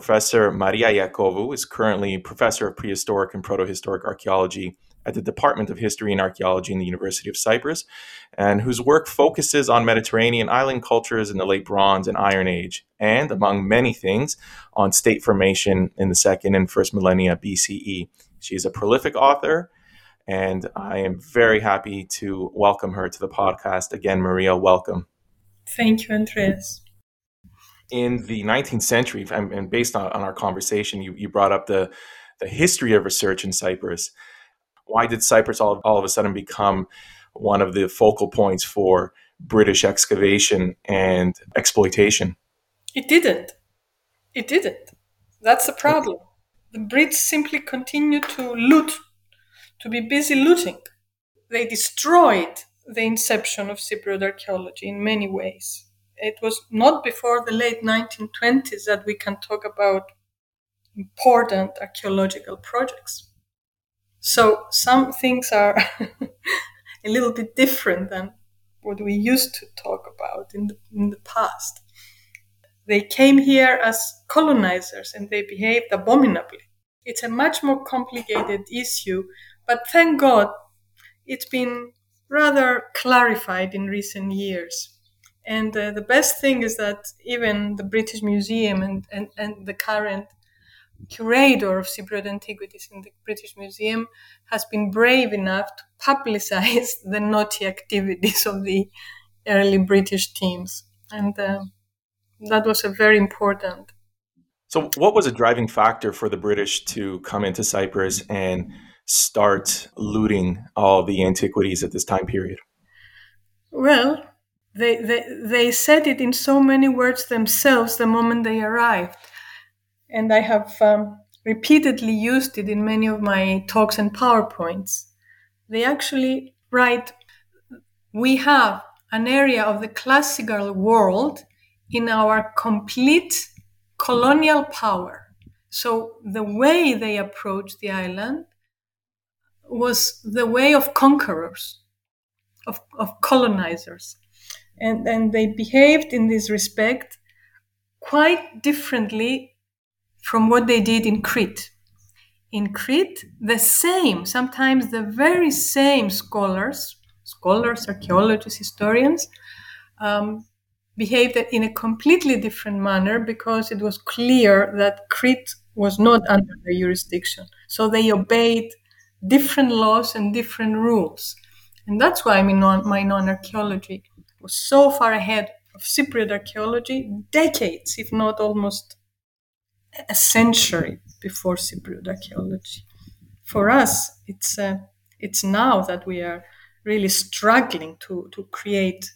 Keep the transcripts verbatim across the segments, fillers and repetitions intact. Professor Maria Iacovou is currently Professor of Prehistoric and Protohistoric Archaeology at the Department of History and Archaeology in the University of Cyprus, and whose work focuses on Mediterranean island cultures in the Late Bronze and Iron Age, and among many things, on state formation in the second and first millennia B C E. She is a prolific author, and I am very happy to welcome her to the podcast. Again, Maria, welcome. Thank you, Andreas. In the nineteenth century, and based on our conversation, you, you brought up the, the history of research in Cyprus. Why did Cyprus all, all of a sudden become one of the focal points for British excavation and exploitation? It didn't. It didn't. That's the problem. The Brits simply continued to loot, to be busy looting. They destroyed the inception of Cypriot archaeology in many ways. It was not before the late nineteen twenties that we can talk about important archaeological projects. So some things are a little bit different than what we used to talk about in the, in the past. They came here as colonizers and they behaved abominably. It's a much more complicated issue, but thank God it's been rather clarified in recent years. And uh, the best thing is that even the British Museum and, and, and the current curator of Cypriot antiquities in the British Museum has been brave enough to publicize the naughty activities of the early British teams. And uh, that was a very important. So what was a driving factor for the British to come into Cyprus and start looting all the antiquities at this time period? Well, they, they, they said it in so many words themselves the moment they arrived. And I have um, repeatedly used it in many of my talks and PowerPoints. They actually write, we have an area of the classical world in our complete colonial power. So the way they approached the island was the way of conquerors, of, of colonizers. And, and they behaved in this respect quite differently from what they did in Crete. In Crete, the same, sometimes the very same scholars, scholars, archaeologists, historians, um, behaved in a completely different manner because it was clear that Crete was not under their jurisdiction. So they obeyed different laws and different rules. And that's why my non-archaeology was so far ahead of Cypriot archaeology, decades, if not almost a century before Cypriot archaeology. For us, it's uh, it's now that we are really struggling to, to create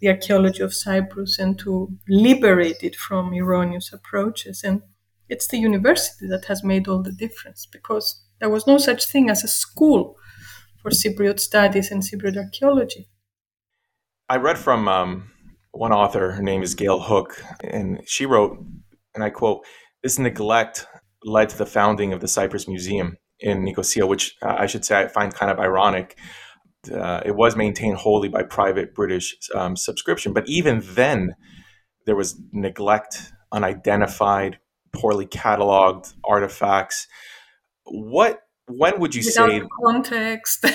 the archaeology of Cyprus and to liberate it from erroneous approaches. And it's the university that has made all the difference, because there was no such thing as a school for Cypriot studies and Cypriot archaeology. I read from um, one author, her name is Gail Hook, and she wrote, and I quote, "This neglect led to the founding of the Cyprus Museum in Nicosia," which uh, I should say I find kind of ironic. Uh, it was maintained wholly by private British um, subscription, but even then there was neglect, unidentified, poorly cataloged artifacts. What, when would you Without say... context,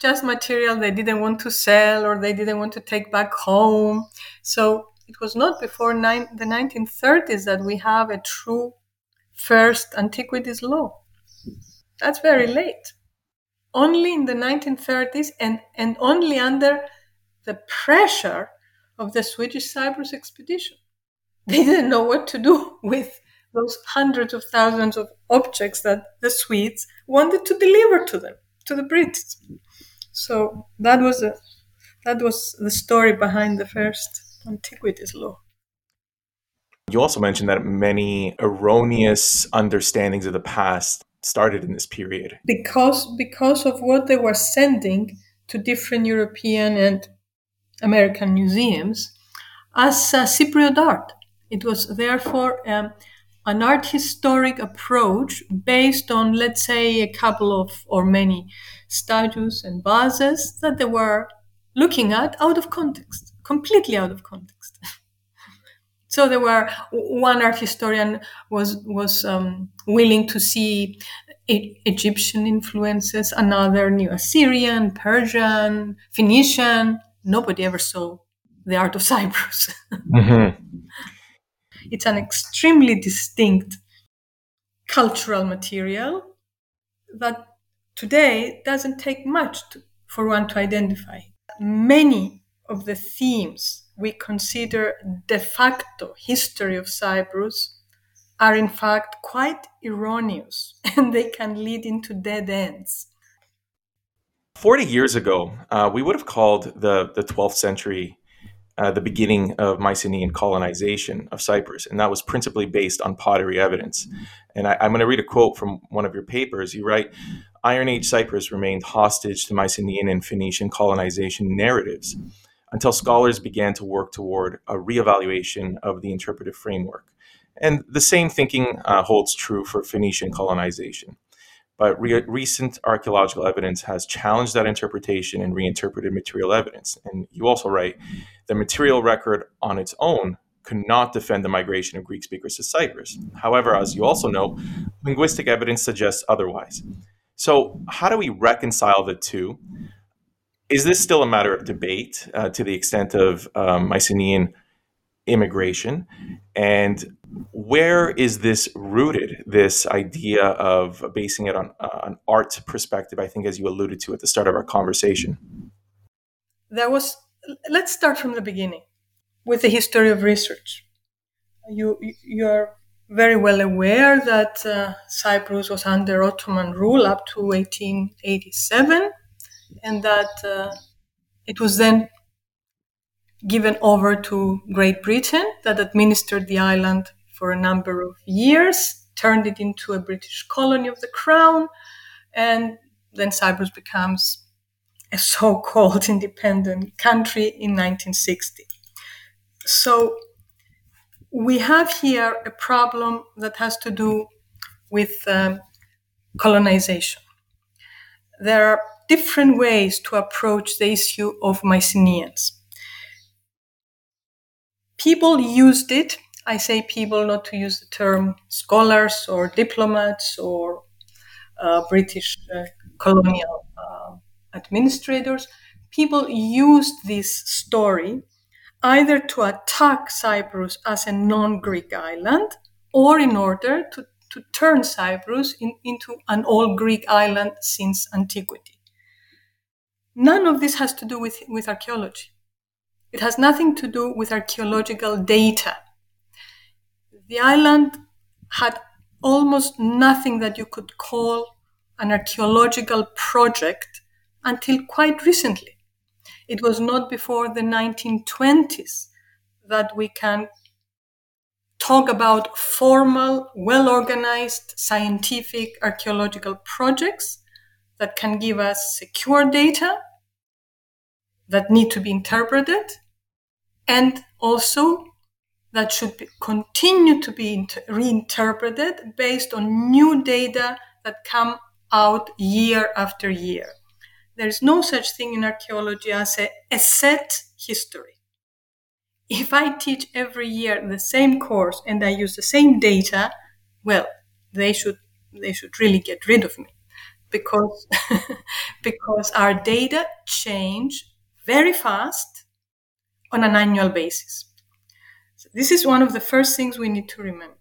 just material they didn't want to sell or they didn't want to take back home. So it was not before nine, the nineteen thirties that we have a true first antiquities law. That's very late. Only in the nineteen thirties and, and only under the pressure of the Swedish Cyprus expedition. They didn't know what to do with those hundreds of thousands of objects that the Swedes wanted to deliver to them, to the Brits. So that was a, that was the story behind the first antiquities law. You also mentioned that many erroneous understandings of the past started in this period. Because because of what they were sending to different European and American museums as uh, Cypriot art. It was therefore um, an art historic approach based on, let's say, a couple of or many statues and vases that they were looking at out of context. Completely out of context. So there were, one art historian was was um, willing to see e- Egyptian influences, another new Assyrian, Persian, Phoenician. Nobody ever saw the art of Cyprus. Mm-hmm. It's an extremely distinct cultural material that today doesn't take much to, for one to identify. Many of the themes we consider de facto history of Cyprus are in fact quite erroneous, and they can lead into dead ends. Forty years ago, uh, we would have called the, the twelfth century uh, the beginning of Mycenaean colonization of Cyprus, and that was principally based on pottery evidence. And I, I'm going to read a quote from one of your papers. You write, "Iron Age Cyprus remained hostage to Mycenaean and Phoenician colonization narratives until scholars began to work toward a reevaluation of the interpretive framework." And the same thinking uh, holds true for Phoenician colonization. But re- recent archaeological evidence has challenged that interpretation and reinterpreted material evidence. And you also write, "The material record on its own could not defend the migration of Greek speakers to Cyprus. However, as you also know, linguistic evidence suggests otherwise." So how do we reconcile the two? Is this still a matter of debate uh, to the extent of um, Mycenaean immigration? And where is this rooted, this idea of basing it on uh, an art perspective, I think, as you alluded to at the start of our conversation? There was, let's start from the beginning with the history of research. You, you're very well aware that uh, Cyprus was under Ottoman rule up to eighteen eighty-seven. And that uh, it was then given over to Great Britain, that administered the island for a number of years, turned it into a British colony of the Crown, and then Cyprus becomes a so-called independent country in nineteen sixty. So we have here a problem that has to do with um, colonization. There are different ways to approach the issue of Mycenaeans. People used it. I say people, not to use the term scholars or diplomats or uh, British uh, colonial uh, administrators. People used this story either to attack Cyprus as a non-Greek island or in order to, to turn Cyprus in, into an all-Greek island since antiquity. None of this has to do with, with archaeology. It has nothing to do with archaeological data. The island had almost nothing that you could call an archaeological project until quite recently. It was not before the nineteen twenties that we can talk about formal, well-organized, scientific archaeological projects that can give us secure data that need to be interpreted, and also that should be, continue to be inter- reinterpreted based on new data that come out year after year. There is no such thing in archaeology as a, a set history. If I teach every year the same course and I use the same data, well, they should they should really get rid of me. Because, because our data change very fast on an annual basis. So this is one of the first things we need to remember.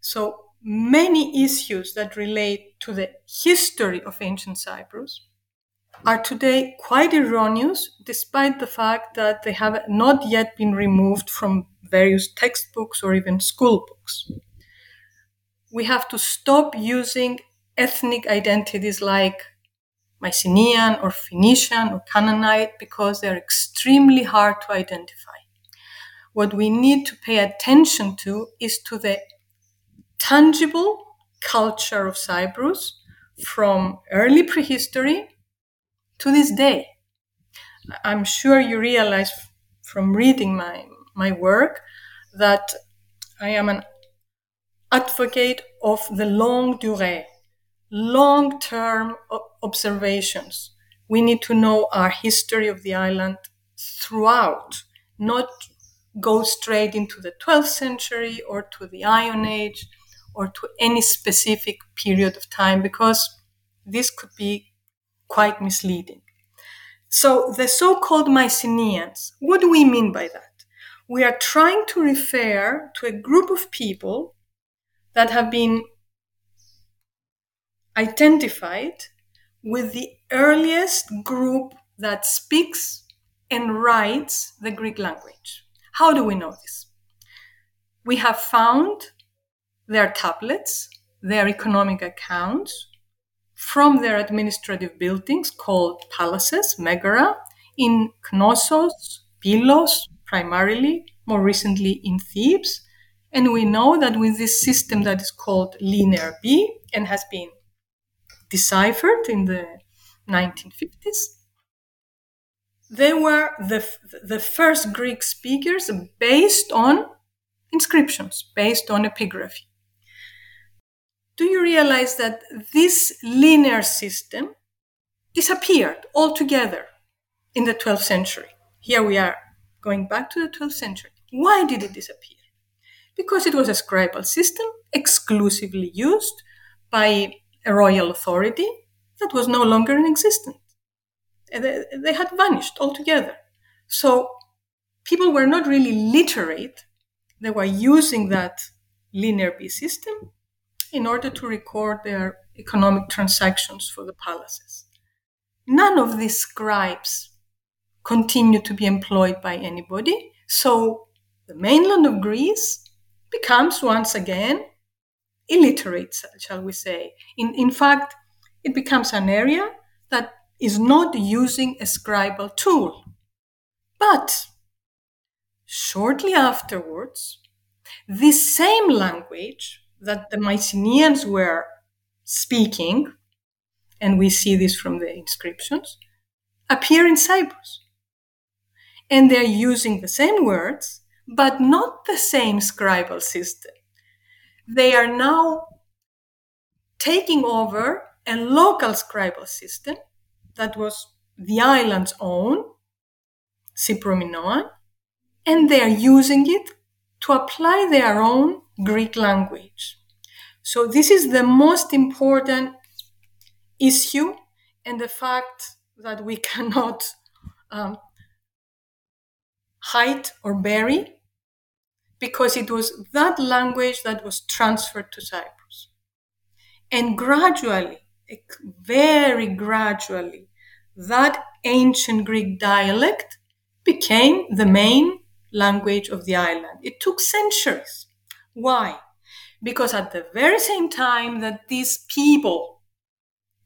So many issues that relate to the history of ancient Cyprus are today quite erroneous, despite the fact that they have not yet been removed from various textbooks or even school books. We have to stop using ethnic identities like Mycenaean or Phoenician or Canaanite because they're extremely hard to identify. What we need to pay attention to is to the tangible culture of Cyprus from early prehistory to this day. I'm sure you realize from reading my, my work that I am an advocate of the longue durée. Long-term observations. We need to know our history of the island throughout, not go straight into the twelfth century or to the Iron Age or to any specific period of time, because this could be quite misleading. So the so-called Mycenaeans, what do we mean by that? We are trying to refer to a group of people that have been identified with the earliest group that speaks and writes the Greek language. How do we know this? We have found their tablets, their economic accounts, from their administrative buildings called palaces, megara, in Knossos, Pylos, primarily, more recently in Thebes. And we know that with this system that is called Linear B and has been deciphered in the nineteen fifties, they were the, the first Greek speakers based on inscriptions, based on epigraphy. Do you realize that this linear system disappeared altogether in the twelfth century? Here we are, going back to the twelfth century. Why did it disappear? Because it was a scribal system exclusively used by a royal authority that was no longer in existence. They had vanished altogether. So people were not really literate. They were using that linear B system in order to record their economic transactions for the palaces. None of these scribes continue to be employed by anybody. So the mainland of Greece becomes once again illiterate, shall we say. In, in fact, it becomes an area that is not using a scribal tool. But shortly afterwards, this same language that the Mycenaeans were speaking, and we see this from the inscriptions, appear in Cyprus. And they're using the same words, but not the same scribal system. They are now taking over a local scribal system that was the island's own, Cyprominoan, and they are using it to apply their own Greek language. So this is the most important issue, and the fact that we cannot um, hide or bury, because it was that language that was transferred to Cyprus. And gradually, very gradually, that ancient Greek dialect became the main language of the island. It took centuries. Why? Because at the very same time that these people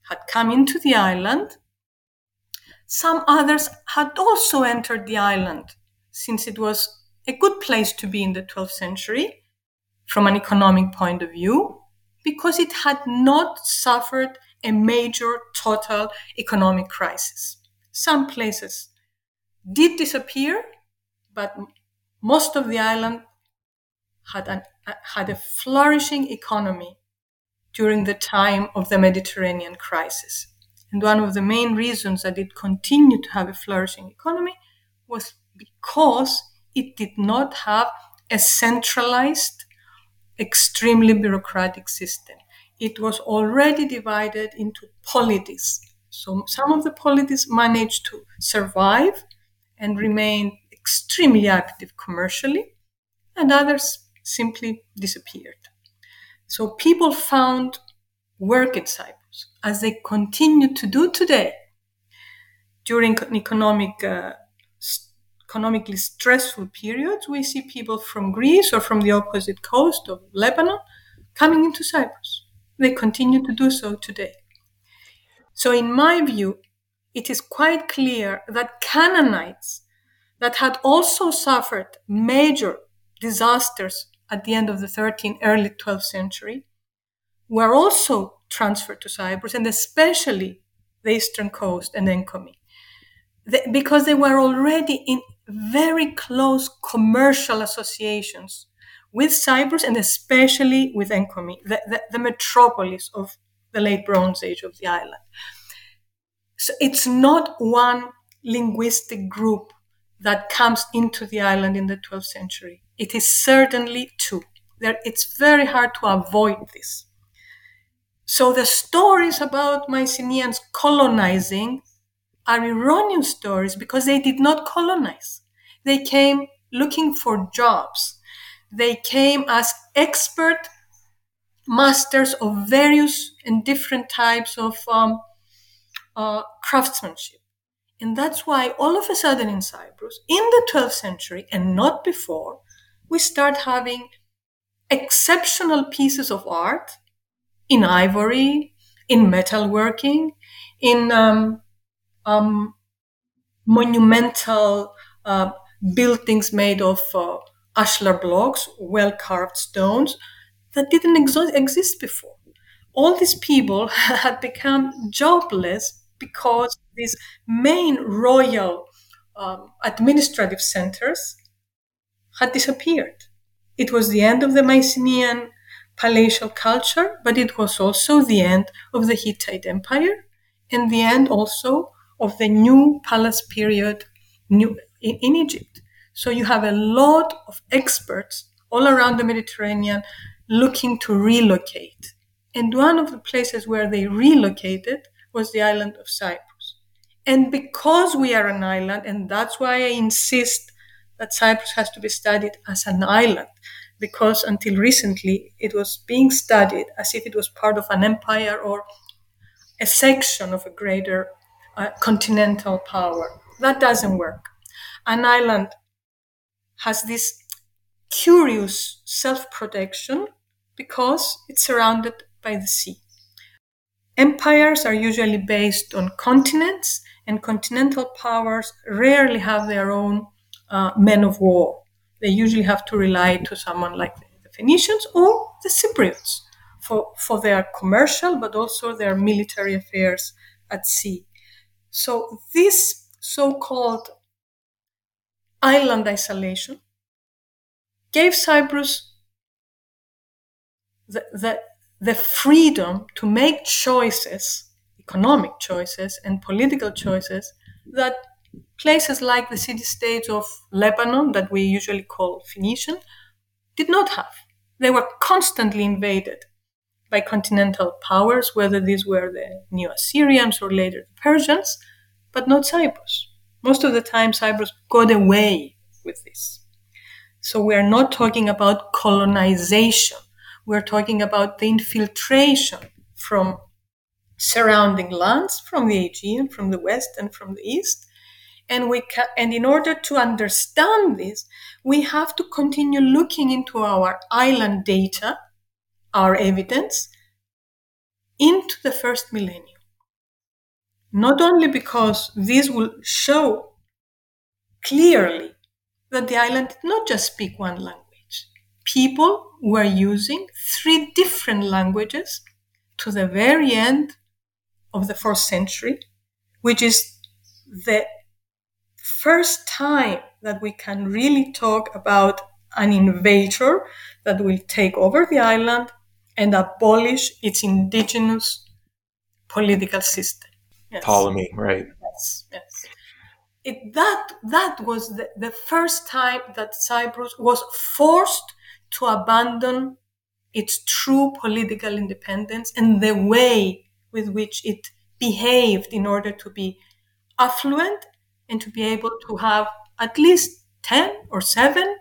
had come into the island, some others had also entered the island, since it was a good place to be in the twelfth century from an economic point of view, because it had not suffered a major total economic crisis. Some places did disappear, but most of the island had an, had a flourishing economy during the time of the Mediterranean crisis. And one of the main reasons that it continued to have a flourishing economy was because it did not have a centralized, extremely bureaucratic system. It was already divided into polities. So some of the polities managed to survive and remain extremely active commercially, and others simply disappeared. So people found work in Cyprus, as they continue to do today. During economic, uh, economically stressful periods, we see people from Greece or from the opposite coast of Lebanon coming into Cyprus. They continue to do so today. So in my view, it is quite clear that Canaanites that had also suffered major disasters at the end of the thirteenth, early twelfth century, were also transferred to Cyprus, and especially the eastern coast and Enkomi, because they were already in very close commercial associations with Cyprus, and especially with Enkomi, the, the, the metropolis of the late Bronze Age of the island. So it's not one linguistic group that comes into the island in the twelfth century. It is certainly two. There, it's very hard to avoid this. So the stories about Mycenaeans colonizing are erroneous stories because they did not colonize. They came looking for jobs. They came as expert masters of various and different types of um, uh, craftsmanship. And that's why all of a sudden in Cyprus, in the twelfth century and not before, we start having exceptional pieces of art in ivory, in metalworking, in um, um, monumental uh, buildings made of uh, ashlar blocks, well-carved stones that didn't exo- exist before. All these people had become jobless because these main royal um, administrative centers had disappeared. It was the end of the Mycenaean palatial culture, but it was also the end of the Hittite Empire and the end also of the new palace period new, in, in Egypt. So you have a lot of experts all around the Mediterranean looking to relocate. And one of the places where they relocated was the island of Cyprus. And because we are an island, and that's why I insist that Cyprus has to be studied as an island, because until recently it was being studied as if it was part of an empire or a section of a greater uh, continental power. That doesn't work. An island has this curious self-protection because it's surrounded by the sea. Empires are usually based on continents, and continental powers rarely have their own uh, men of war. They usually have to rely to someone like the Phoenicians or the Cypriots for, for their commercial, but also their military affairs at sea. So this so-called island isolation gave Cyprus the, the, the freedom to make choices, economic choices and political choices, that places like the city-states of Lebanon, that we usually call Phoenician, did not have. They were constantly invaded by continental powers, whether these were the Neo-Assyrians or later the Persians, but not Cyprus. Most of the time, Cyprus got away with this. So we are not talking about colonization. We're talking about the infiltration from surrounding lands, from the Aegean, from the west and from the east. And we ca- and in order to understand this, we have to continue looking into our island data, our evidence, into the first millennium. Not only because this will show clearly that the island did not just speak one language. People were using three different languages to the very end of the fourth century, which is the first time that we can really talk about an invader that will take over the island and abolish its indigenous political system. Yes. Ptolemy, right? Yes, yes. It, that, that was the, the first time that Cyprus was forced to abandon its true political independence and the way with which it behaved in order to be affluent and to be able to have at least ten or seven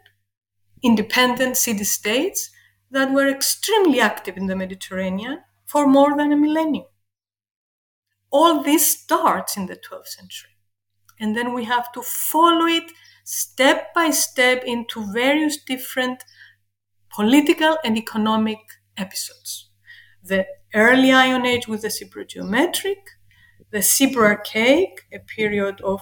independent city-states that were extremely active in the Mediterranean for more than a millennium. All this starts in the twelfth century. And then we have to follow it step by step into various different political and economic episodes. The early Iron Age with the Cypro-Geometric, the Cypro-Archaic, a period of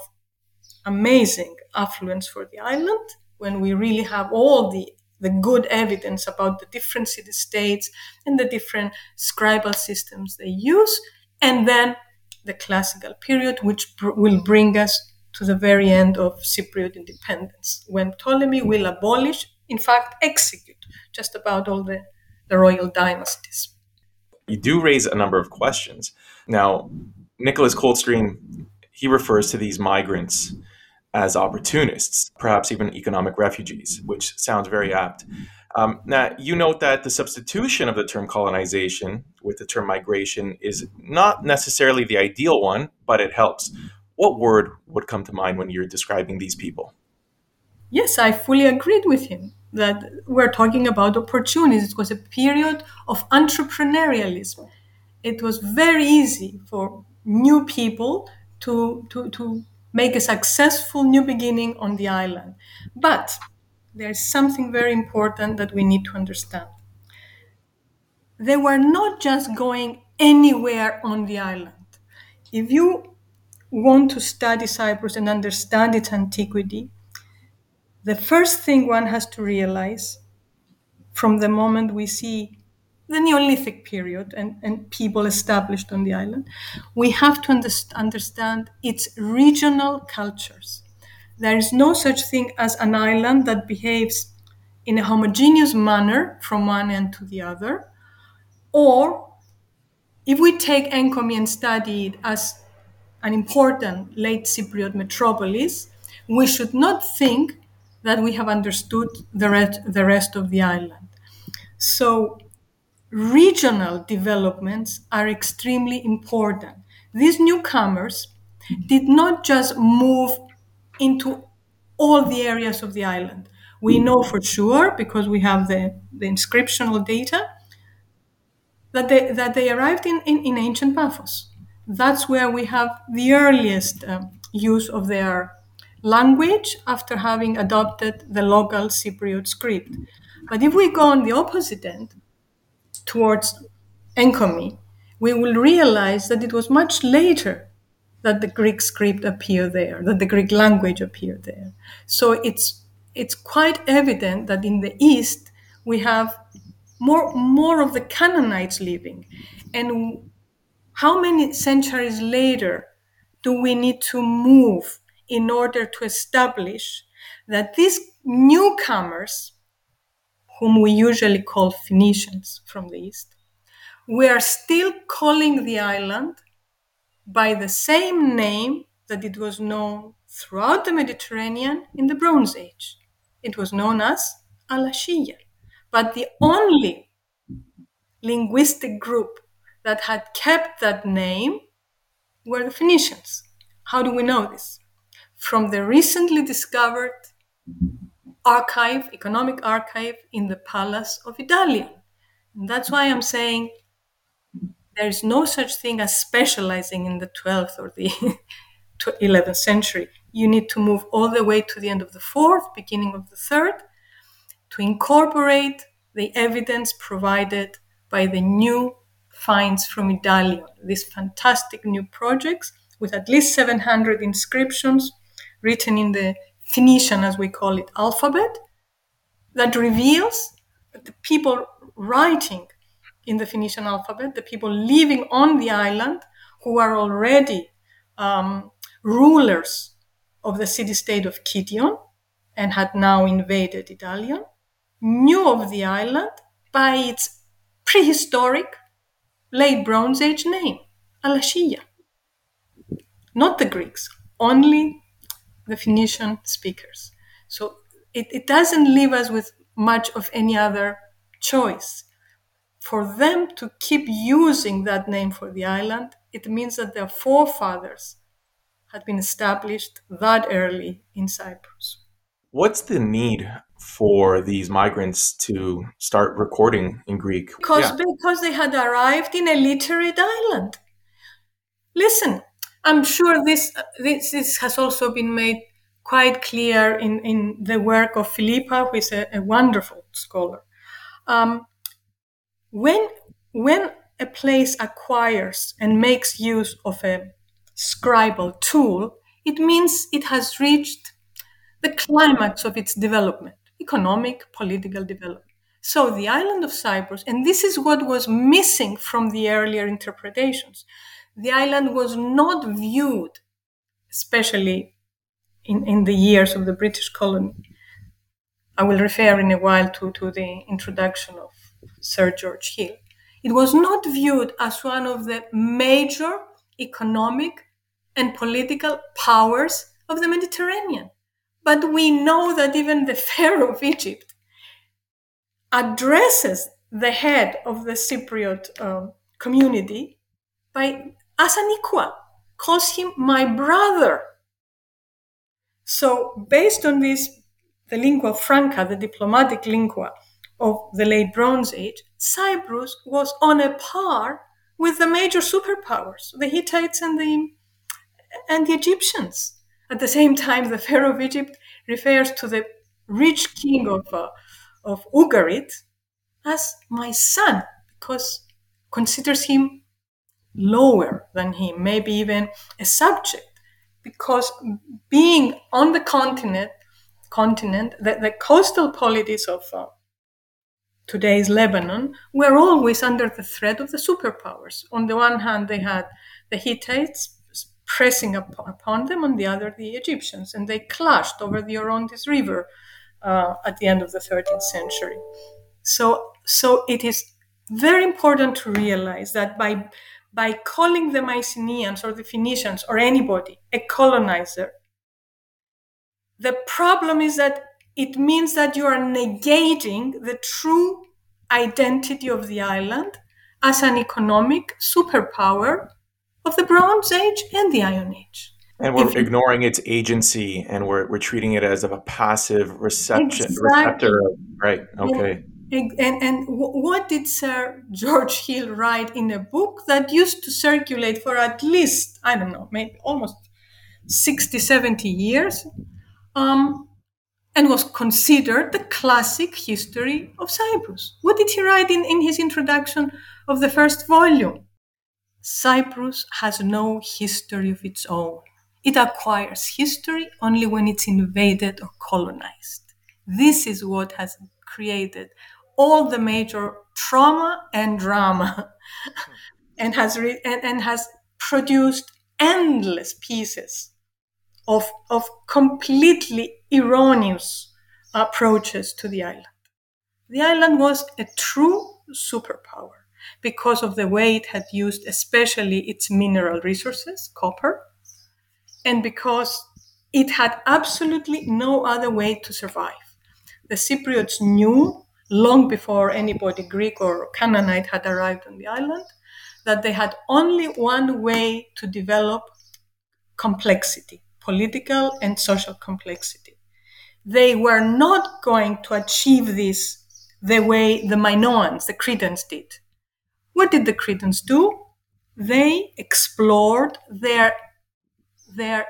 amazing affluence for the island, when we really have all the, the good evidence about the different city-states and the different scribal systems they use, and then the classical period, which br- will bring us to the very end of Cypriot independence, when Ptolemy will abolish, in fact, execute just about all the, the royal dynasties. You do raise a number of questions. Now, Nicholas Coldstream, he refers to these migrants as opportunists, perhaps even economic refugees, which sounds very apt. Um, now, you note that the substitution of the term colonization with the term migration is not necessarily the ideal one, but it helps. What word would come to mind when you're describing these people? Yes, I fully agreed with him that we're talking about opportunities. It was a period of entrepreneurialism. It was very easy for new people to, to, to make a successful new beginning on the island. But there's something very important that we need to understand. They were not just going anywhere on the island. If you want to study Cyprus and understand its antiquity, the first thing one has to realize from the moment we see the Neolithic period and, and people established on the island, we have to underst- understand its regional cultures. There is no such thing as an island that behaves in a homogeneous manner from one end to the other. Or if we take Enkomi and study it as an important late Cypriot metropolis, we should not think that we have understood the rest, the rest of the island. So regional developments are extremely important. These newcomers did not just move into all the areas of the island. We know for sure, because we have the, the inscriptional data, that they, that they arrived in, in, in ancient Paphos. That's where we have the earliest um, use of their language after having adopted the local Cypriot script. But if we go on the opposite end, towards Enkomi, we will realize that it was much later that the Greek script appeared there, that the Greek language appeared there. So it's it's quite evident that in the East, we have more, more of the Canaanites living. And how many centuries later do we need to move in order to establish that these newcomers, whom we usually call Phoenicians from the East, we are still calling the island by the same name that it was known throughout the Mediterranean in the Bronze Age. It was known as Alashia. But the only linguistic group that had kept that name were the Phoenicians. How do we know this? From the recently discovered archive, economic archive in the palace of Idalion. And that's why I'm saying there is no such thing as specializing in the twelfth or the eleventh century. You need to move all the way to the end of the fourth, beginning of the third, to incorporate the evidence provided by the new finds from Idalion, these fantastic new projects with at least seven hundred inscriptions written in the Phoenician, as we call it, alphabet, that reveals that the people writing in the Phoenician alphabet, the people living on the island, who are already um, rulers of the city-state of Kition and had now invaded Idalion, knew of the island by its prehistoric late Bronze Age name, Alashia. Not the Greeks, only the Phoenician speakers. So it, it doesn't leave us with much of any other choice. For them to keep using that name for the island, it means that their forefathers had been established that early in Cyprus. What's the need for these migrants to start recording in Greek? Because, yeah. because they had arrived in a literate island. Listen, I'm sure this, this this has also been made quite clear in, in the work of Philippa, who is a, a wonderful scholar. Um, when, when a place acquires and makes use of a scribal tool, it means it has reached the climax of its development, economic, political development. So the island of Cyprus, and this is what was missing from the earlier interpretations, the island was not viewed, especially in, in the years of the British colony. I will refer in a while to, to the introduction of Sir George Hill. It was not viewed as one of the major economic and political powers of the Mediterranean. But we know that even the Pharaoh of Egypt addresses the head of the Cypriot um, community by as an equal, calls him my brother. So based on this, the lingua franca, the diplomatic lingua of the late Bronze Age, Cyprus was on a par with the major superpowers, the Hittites and the, and the Egyptians. At the same time, the Pharaoh of Egypt refers to the rich king of, uh, of Ugarit as my son, because considers him lower than him, maybe even a subject, because being on the continent, continent the, the coastal polities of uh, today's Lebanon were always under the threat of the superpowers. On the one hand, they had the Hittites pressing up upon them, on the other, the Egyptians, and they clashed over the Orontes River uh, at the end of the thirteenth century. So, so it is very important to realize that by by calling the Mycenaeans or the Phoenicians or anybody a colonizer, the problem is that it means that you are negating the true identity of the island as an economic superpower of the Bronze Age and the Iron Age. And we're if ignoring its agency, and we're we're treating it as a passive reception, exactly. receptor. Right, okay. Yeah. And, and, and what did Sir George Hill write in a book that used to circulate for at least, I don't know, maybe almost sixty, seventy years, um, and was considered the classic history of Cyprus? What did he write in, in his introduction of the first volume? Cyprus has no history of its own. It acquires history only when it's invaded or colonized. This is what has created all the major trauma and drama, and has re- and, and has produced endless pieces of of completely erroneous approaches to the island. The island was a true superpower because of the way it had used, especially its mineral resources, copper, and because it had absolutely no other way to survive. The Cypriots knew, long before anybody Greek or Canaanite had arrived on the island, that they had only one way to develop complexity, political and social complexity. They were not going to achieve this the way the Minoans, the Cretans, did. What did the Cretans do? They explored their, their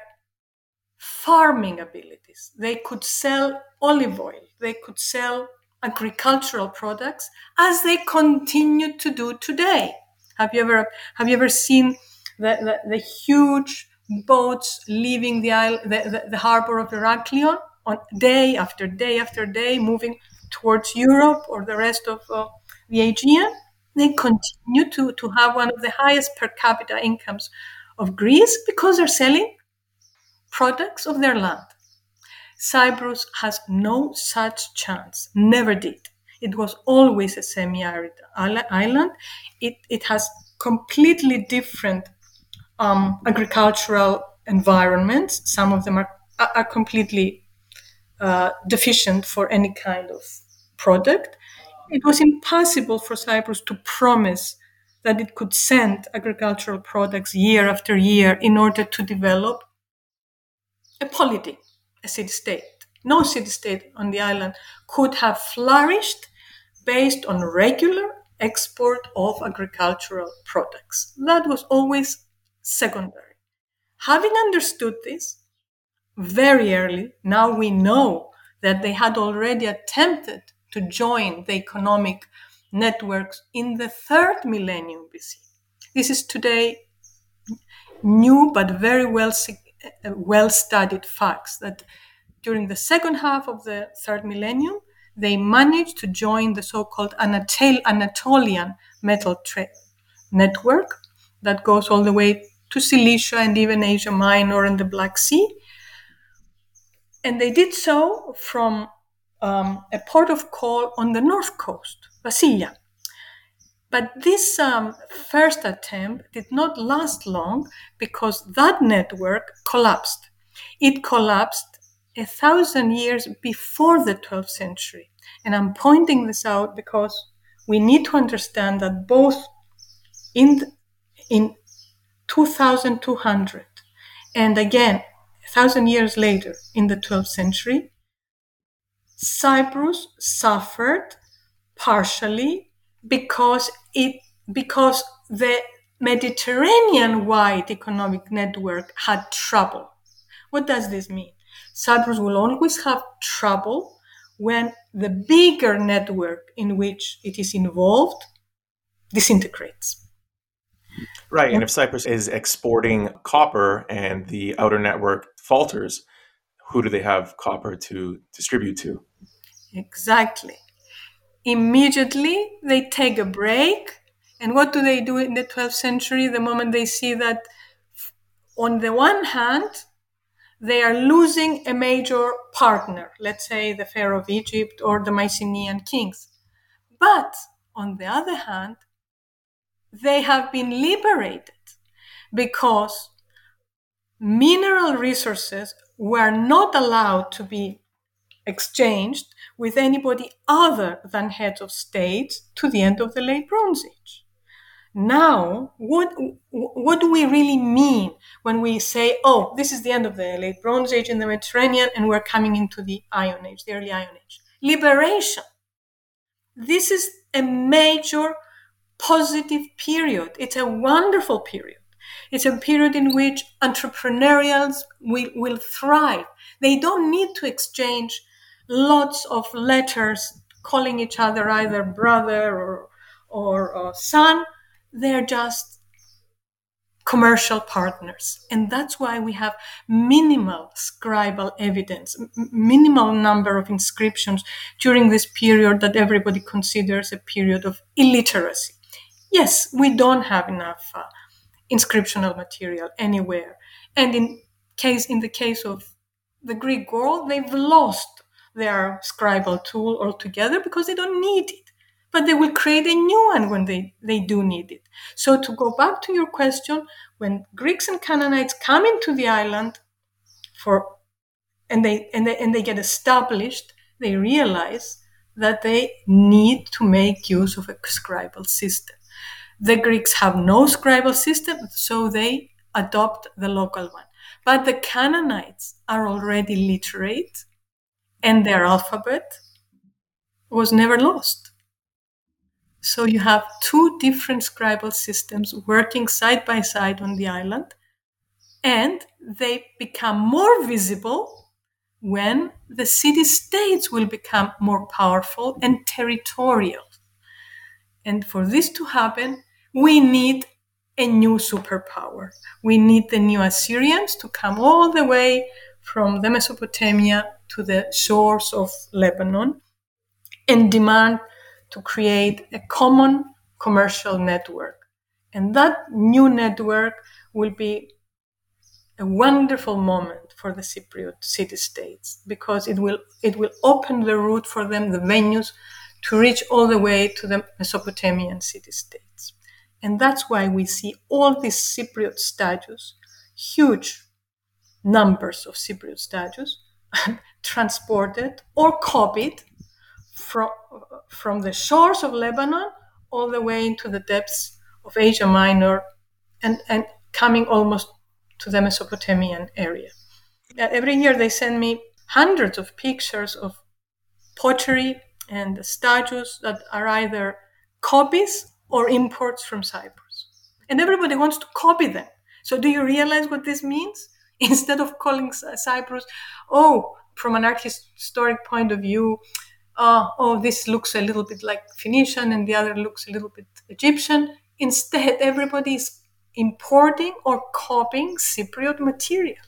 farming abilities. They could sell olive oil. They could sell agricultural products, as they continue to do today. Have you ever have you ever seen the, the, the huge boats leaving the, isle, the, the the harbor of Heraklion on day after day after day, moving towards Europe or the rest of uh, the Aegean? They continue to, to have one of the highest per capita incomes of Greece because they're selling products of their land. Cyprus has no such chance, never did. It was always a semi-arid island. It, it has completely different um, agricultural environments. Some of them are, are completely uh, deficient for any kind of product. It was impossible for Cyprus to promise that it could send agricultural products year after year in order to develop a polity. A city-state. No city-state on the island could have flourished based on regular export of agricultural products. That was always secondary. Having understood this very early, now we know that they had already attempted to join the economic networks in the third millennium B C. This is today new but very well significant. Well-studied facts that during the second half of the third millennium, they managed to join the so-called Anatolian metal trade network that goes all the way to Cilicia and even Asia Minor and the Black Sea. And they did so from um, a port of call on the north coast, Vasilia. But this um, first attempt did not last long because that network collapsed. It collapsed a thousand years before the twelfth century. And I'm pointing this out because we need to understand that both in in twenty-two hundred and again a thousand years later in the twelfth century, Cyprus suffered partially because it because the Mediterranean-wide economic network had trouble. What does this mean? Cyprus will always have trouble when the bigger network in which it is involved disintegrates. Right, and if Cyprus is exporting copper and the outer network falters, who do they have copper to distribute to? Exactly. Immediately, they take a break. And what do they do in the twelfth century? The moment they see that, on the one hand, they are losing a major partner, let's say the Pharaoh of Egypt or the Mycenaean kings. But on the other hand, they have been liberated because mineral resources were not allowed to be exchanged with anybody other than heads of state to the end of the late Bronze Age. Now, what what do we really mean when we say, oh, this is the end of the late Bronze Age in the Mediterranean and we're coming into the Iron Age, the early Iron Age? Liberation. This is a major positive period. It's a wonderful period. It's a period in which entrepreneurials will, will thrive. They don't need to exchange lots of letters calling each other either brother or, or, or son. They're just commercial partners. And that's why we have minimal scribal evidence, m- minimal number of inscriptions during this period that everybody considers a period of illiteracy. Yes, we don't have enough uh, inscriptional material anywhere. And in case in the case of the Greek world, they've lost their scribal tool altogether because they don't need it. But they will create a new one when they, they do need it. So to go back to your question, when Greeks and Canaanites come into the island for and they and they and they get established, they realize that they need to make use of a scribal system. The Greeks have no scribal system, so they adopt the local one. But the Canaanites are already literate, and their alphabet was never lost. So you have two different scribal systems working side by side on the island, and they become more visible when the city-states will become more powerful and territorial. And for this to happen, we need a new superpower. We need the new Assyrians to come all the way from the Mesopotamia to the shores of Lebanon and demand to create a common commercial network. And that new network will be a wonderful moment for the Cypriot city-states because it will it will open the route for them, the venues, to reach all the way to the Mesopotamian city-states. And that's why we see all these Cypriot statues, huge numbers of Cypriot statues, transported or copied from from the shores of Lebanon all the way into the depths of Asia Minor and, and coming almost to the Mesopotamian area. Every year they send me hundreds of pictures of pottery and statues that are either copies or imports from Cyprus. And everybody wants to copy them. So do you realize what this means? Instead of calling Cyprus, oh, from an art historic point of view, Uh, oh, this looks a little bit like Phoenician and the other looks a little bit Egyptian. Instead, everybody is importing or copying Cypriot material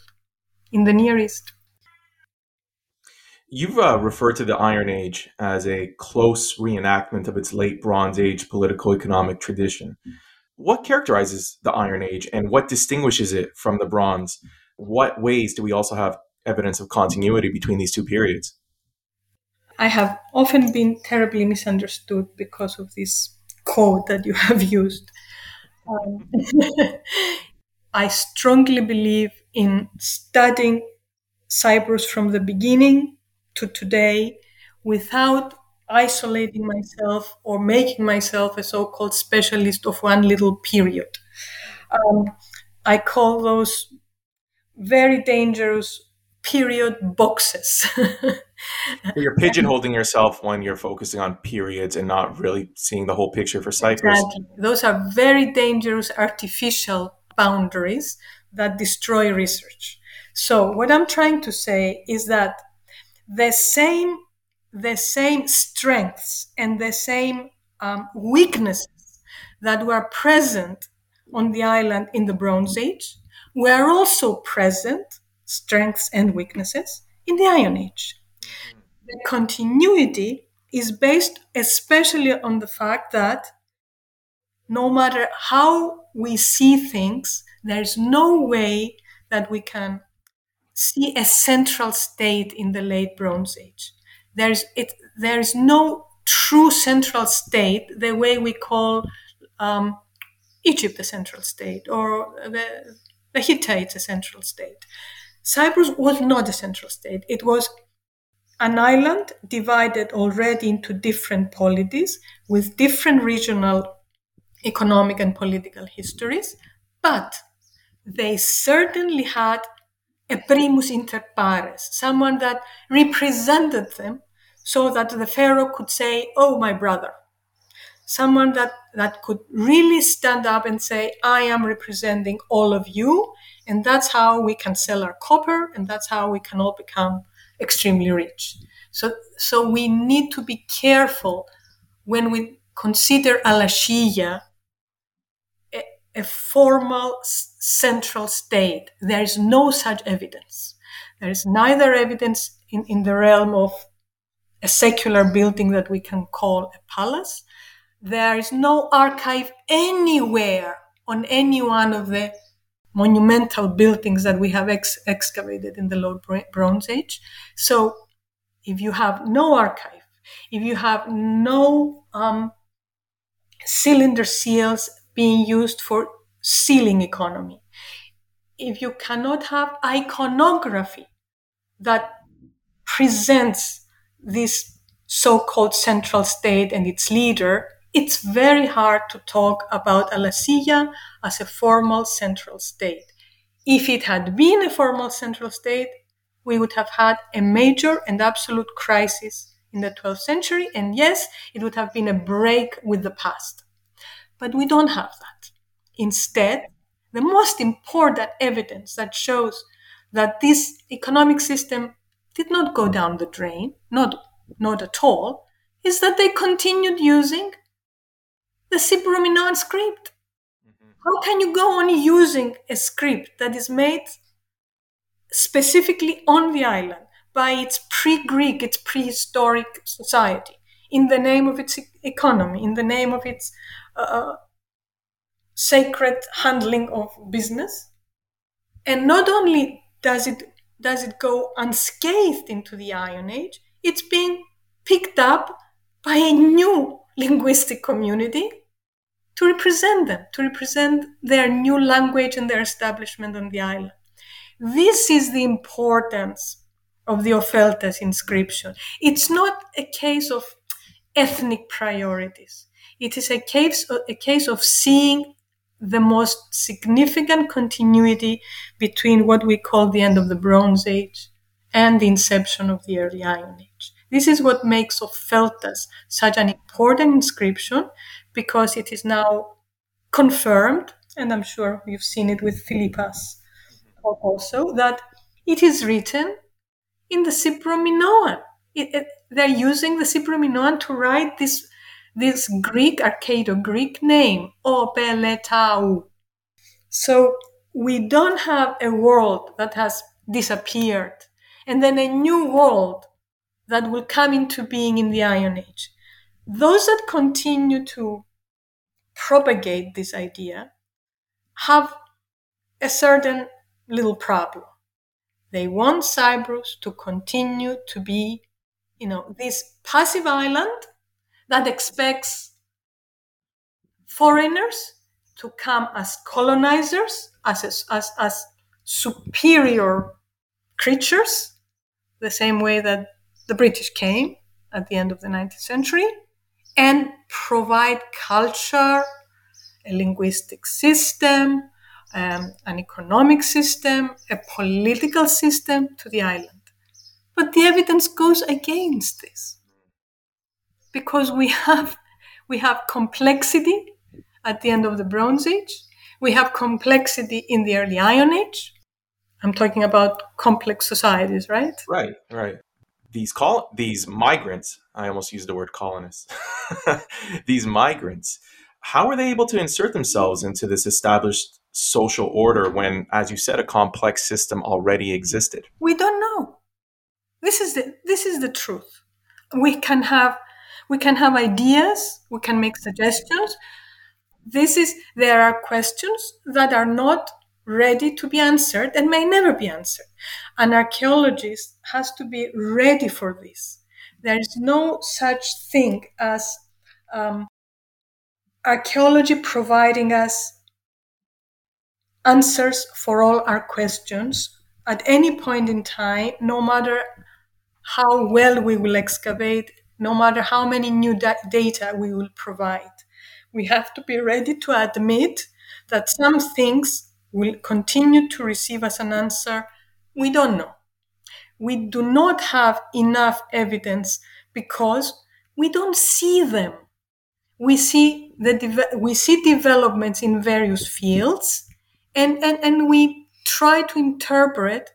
in the Near East. You've uh, referred to the Iron Age as a close reenactment of its late Bronze Age political-economic tradition. What characterizes the Iron Age and what distinguishes it from the Bronze? What ways do we also have evidence of continuity between these two periods? I have often been terribly misunderstood because of this code that you have used. Um, I strongly believe in studying Cyprus from the beginning to today without isolating myself or making myself a so-called specialist of one little period. Um, I call those very dangerous period boxes. You're pigeonholing yourself when you're focusing on periods and not really seeing the whole picture for Cyprus. Exactly. Those are very dangerous artificial boundaries that destroy research. So what I'm trying to say is that the same the same strengths and the same um, weaknesses that were present on the island in the Bronze Age were also present, strengths and weaknesses, in the Iron Age. The continuity is based especially on the fact that no matter how we see things, there is no way that we can see a central state in the late Bronze Age. There is it. There is no true central state the way we call um, Egypt a central state, or the, the Hittites a central state. Cyprus was not a central state. It was an island divided already into different polities with different regional economic and political histories, but they certainly had a primus inter pares, someone that represented them so that the pharaoh could say, oh, my brother. Someone that, that could really stand up and say, I am representing all of you, and that's how we can sell our copper, and that's how we can all become extremely rich. So, so we need to be careful when we consider Alashia a, a formal s- central state. There is no such evidence. There is neither evidence in, in the realm of a secular building that we can call a palace. There is no archive anywhere on any one of the monumental buildings that we have ex- excavated in the Late Bronze Age. So if you have no archive, if you have no um, cylinder seals being used for sealing economy, if you cannot have iconography that presents this so-called central state and its leader, it's very hard to talk about Alashia as a formal central state. If it had been a formal central state, we would have had a major and absolute crisis in the twelfth century, and yes, it would have been a break with the past. But we don't have that. Instead, the most important evidence that shows that this economic system did not go down the drain, not, not at all, is that they continued using the Cyprominoan script. Mm-hmm. How can you go on using a script that is made specifically on the island by its pre-Greek, its prehistoric society, in the name of its economy, in the name of its uh, sacred handling of business? And not only does it does it go unscathed into the Iron Age, it's being picked up by a new linguistic community to represent them, to represent their new language and their establishment on the island. This is the importance of the Opheltas inscription. It's not a case of ethnic priorities. It is a case, a case of seeing the most significant continuity between what we call the end of the Bronze Age and the inception of the early Iron Age. This is what makes Opheltas such an important inscription, because it is now confirmed, and I'm sure you've seen it with Philippa's talk also, that it is written in the Cyprominoan. It, it, they're using the Cyprominoan to write this this Greek, Archaedo-Greek name, Opeletau. So we don't have a world that has disappeared, and then a new world that will come into being in the Iron Age. Those that continue to propagate this idea have a certain little problem. They want Cyprus to continue to be, you know, this passive island that expects foreigners to come as colonizers, as, as, as superior creatures, the same way that the British came at the end of the nineteenth century, and provide culture, a linguistic system, um, an economic system, a political system to the island. But the evidence goes against this, because we have we have complexity at the end of the Bronze Age. We have complexity in the early Iron Age. I'm talking about complex societies, right? Right, right. These col- these migrants, I almost used the word colonists, these migrants, how are they able to insert themselves into this established social order when, as you said, a complex system already existed? We don't know. This is the this is the truth. We can have we can have ideas, we can make suggestions. This is there are questions that are not ready to be answered and may never be answered. An archaeologist has to be ready for this. There is no such thing as um, archaeology providing us answers for all our questions at any point in time, no matter how well we will excavate, no matter how many new da- data we will provide. We have to be ready to admit that some things will continue to receive as an answer. We don't know. We do not have enough evidence because we don't see them. We see the de- we see developments in various fields, and, and, and we try to interpret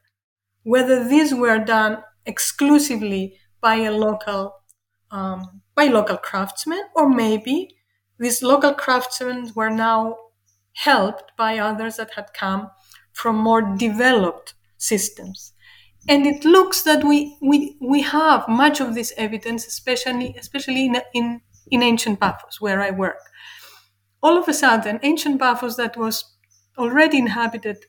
whether these were done exclusively by a local um, by local craftsmen, or maybe these local craftsmen were now helped by others that had come from more developed systems. And it looks that we we, we have much of this evidence, especially especially in, in in ancient Paphos, where I work. All of a sudden, ancient Paphos that was already inhabited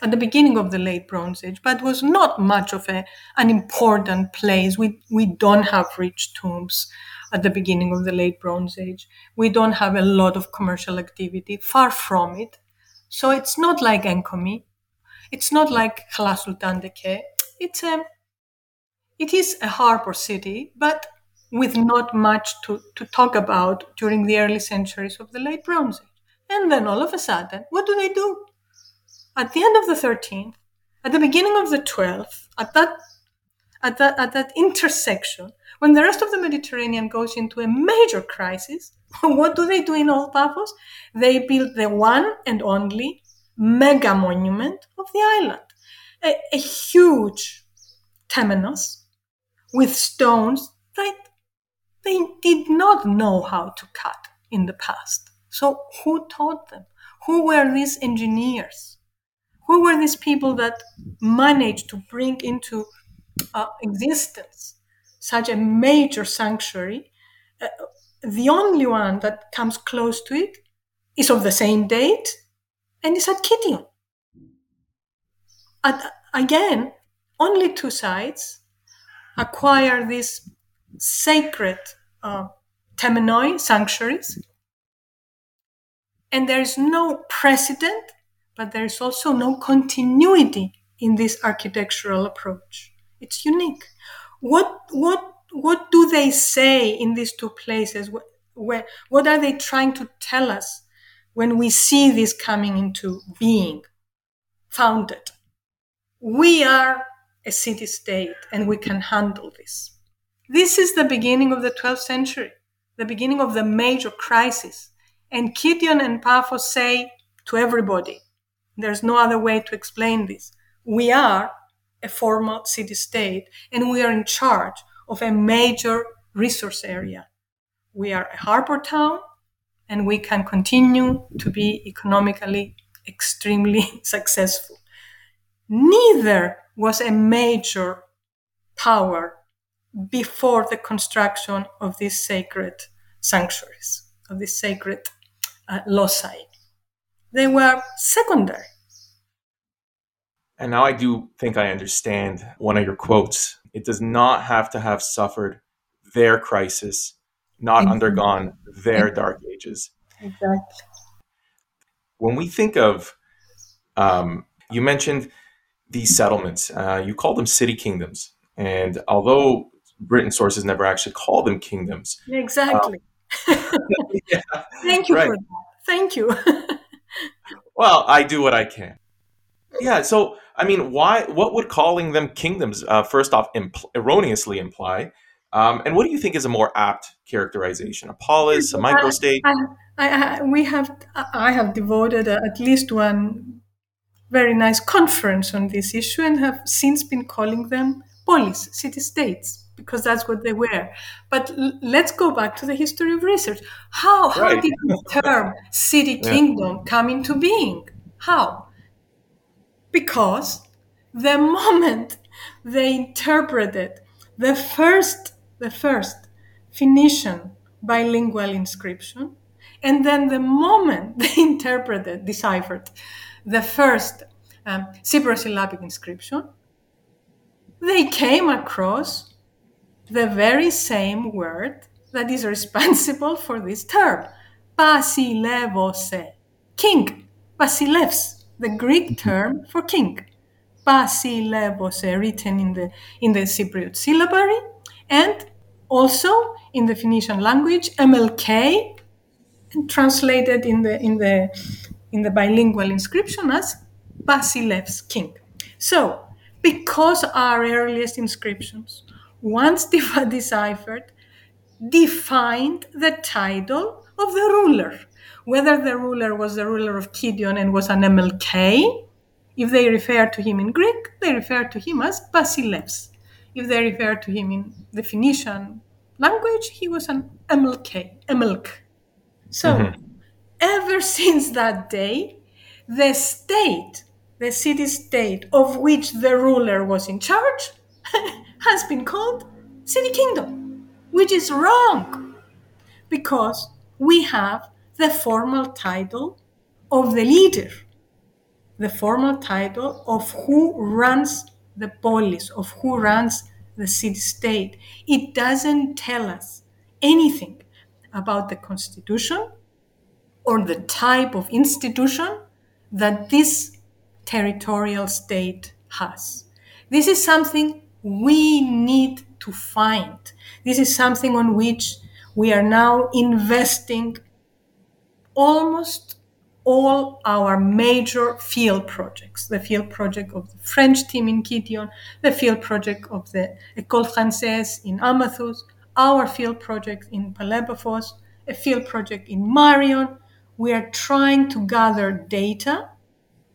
at the beginning of the late Bronze Age, but was not much of a, an important place. We, we don't have rich tombs at the beginning of the late Bronze Age. We don't have a lot of commercial activity, far from it. So it's not like Enkomi. It's not like Hala Sultan Tekke. It's a, it is a harbor city, but with not much to, to talk about during the early centuries of the late Bronze Age. And then all of a sudden, what do they do? At the end of the thirteenth, at the beginning of the twelfth, at that, at that, at that intersection, when the rest of the Mediterranean goes into a major crisis, what do they do in Old Paphos? They build the one and only mega monument of the island, a, a huge temenos with stones that they did not know how to cut in the past. So who taught them? Who were these engineers? Who were these people that managed to bring into uh, existence such a major sanctuary? Uh, the only one that comes close to it is of the same date and is at Kition. At, again, only two sites acquire these sacred uh, temenoi, sanctuaries, and there is no precedent, but there is also no continuity in this architectural approach. It's unique. What what what do they say in these two places? What, where, what are they trying to tell us when we see this coming into being, founded? We are a city-state and we can handle this. This is the beginning of the twelfth century, the beginning of the major crisis. And Kition and Paphos say to everybody, there's no other way to explain this. We are a formal city-state, and we are in charge of a major resource area. We are a harbor town, and we can continue to be economically extremely successful. Neither was a major power before the construction of these sacred sanctuaries, of these sacred uh, loci. They were secondary. And now I do think I understand one of your quotes. It does not have to have suffered their crisis, not exactly. undergone their dark ages. Exactly. When we think of, um, you mentioned these settlements. Uh, you call them city kingdoms. And although written sources never actually call them kingdoms. Exactly. Um, yeah, Thank you right. for that. Thank you. Well, I do what I can. Yeah. So, I mean, why? What would calling them kingdoms, uh, first off, impl- erroneously imply? Um, and what do you think is a more apt characterization? A polis, a microstate? I, I, I, we have, I have devoted at least one very nice conference on this issue and have since been calling them polis, city-states, because that's what they were. But l- let's go back to the history of research. How, how right. did the term city kingdom yeah. come into being? How? Because the moment they interpreted the first the first Phoenician bilingual inscription, and then the moment they interpreted, deciphered the first um, Cypro-syllabic inscription, they came across the very same word that is responsible for this term, basilevose, king, basilevs, the Greek term for king. Basilevose, written in the in the Cypriot syllabary, and also in the Phoenician language, M L K, and translated in the in the in the bilingual inscription as Basilev's king. So, because our earliest inscriptions, once de- deciphered, defined the title of the ruler, whether the ruler was the ruler of Kition and was an M L K. If they refer to him in Greek, they refer to him as Basilevs. If they refer to him in the Phoenician language, he was an M L K, Emelk. So, mm-hmm. ever since that day, the state, the city-state of which the ruler was in charge, has been called city kingdom, which is wrong, because we have the formal title of the leader, the formal title of who runs the polis, of who runs the city-state. It doesn't tell us anything about the constitution or the type of institution that this territorial state has. This is something we need to find. This is something on which we are now investing almost all our major field projects, the field project of the French team in Kition, the field project of the École Française in Amathus, our field project in Paphos, a field project in Marion. We are trying to gather data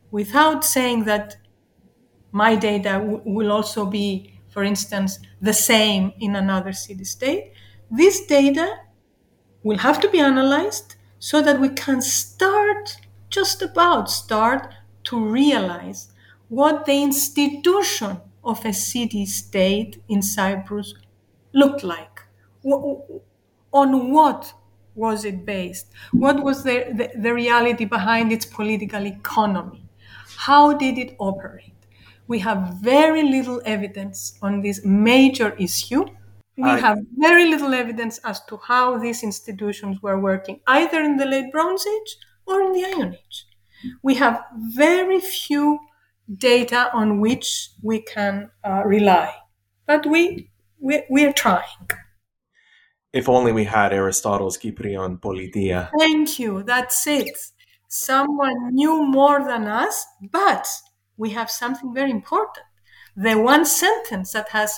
without saying that my data w- will also be, for instance, the same in another city-state. This data will have to be analyzed so that we can start, just about start, to realize what the institution of a city-state in Cyprus looked like. On what was it based? What was the, the, the reality behind its political economy? How did it operate? We have very little evidence on this major issue. We I, have very little evidence as to how these institutions were working, either in the late Bronze Age or in the Iron Age. We have very few data on which we can uh, rely, but we, we we are trying. If only we had Aristotle's Kyprion Politeia. Thank you. That's it. Someone knew more than us, but we have something very important. The one sentence that has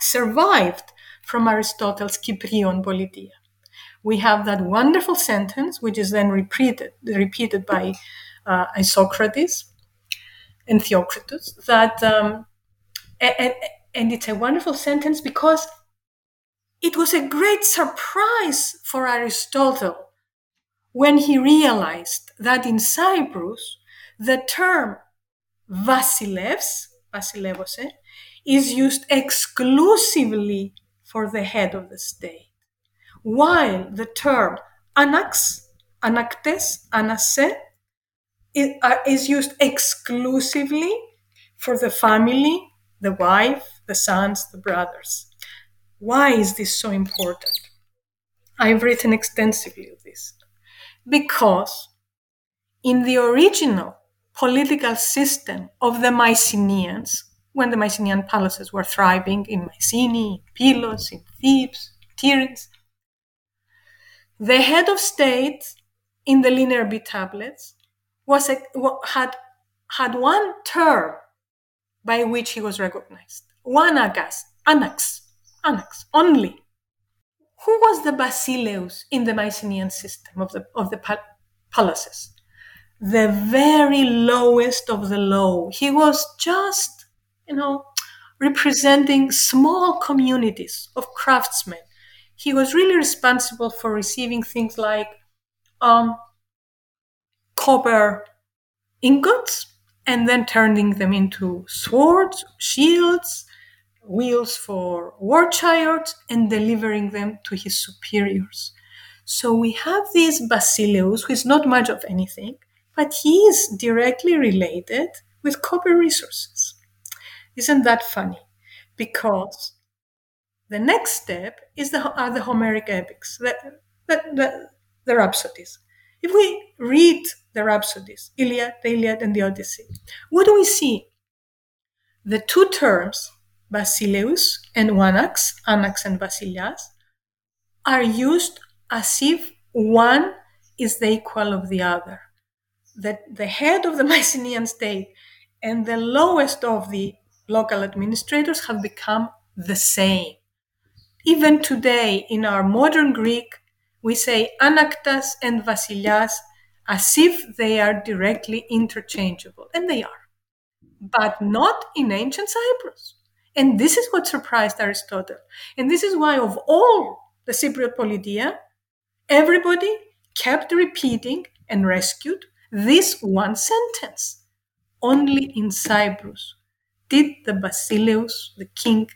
survived from Aristotle's Kyprion Politeia. We have that wonderful sentence, which is then repeated repeated by uh, Isocrates and Theocritus, that um, and, and it's a wonderful sentence because it was a great surprise for Aristotle when he realized that in Cyprus the term Vasilevs, Vasilevose, is used exclusively for the head of the state, while the term anax, anaktes, anase, is used exclusively for the family, the wife, the sons, the brothers. Why is this so important? I've written extensively of this. Because in the original political system of the Mycenaeans, when the Mycenaean palaces were thriving in Mycenae, Pylos, in Thebes, Tiryns. The head of state in the Linear B tablets was a, had, had one term by which he was recognized. One agas, anax, anax, only. Who was the basileus in the Mycenaean system of the, of the pal- palaces? The very lowest of the low. He was just, you know, representing small communities of craftsmen. He was really responsible for receiving things like um, copper ingots and then turning them into swords, shields, wheels for war chariots, and delivering them to his superiors. So we have this basileus, who is not much of anything, but he is directly related with copper resources. Isn't that funny? Because the next step is the, are the Homeric epics, the, the, the, the Rhapsodies. If we read the Rhapsodies, Iliad, the Iliad, and the Odyssey, what do we see? The two terms, basileus and wanax, anax and basilias, are used as if one is the equal of the other. The, the head of the Mycenaean state and the lowest of the local administrators have become the same. Even today, in our modern Greek, we say anaktas and vasilias as if they are directly interchangeable, and they are, but not in ancient Cyprus. And this is what surprised Aristotle. And this is why, of all the Cypriot Politeia, everybody kept repeating and rescued this one sentence. Only in Cyprus did the basileus, the king,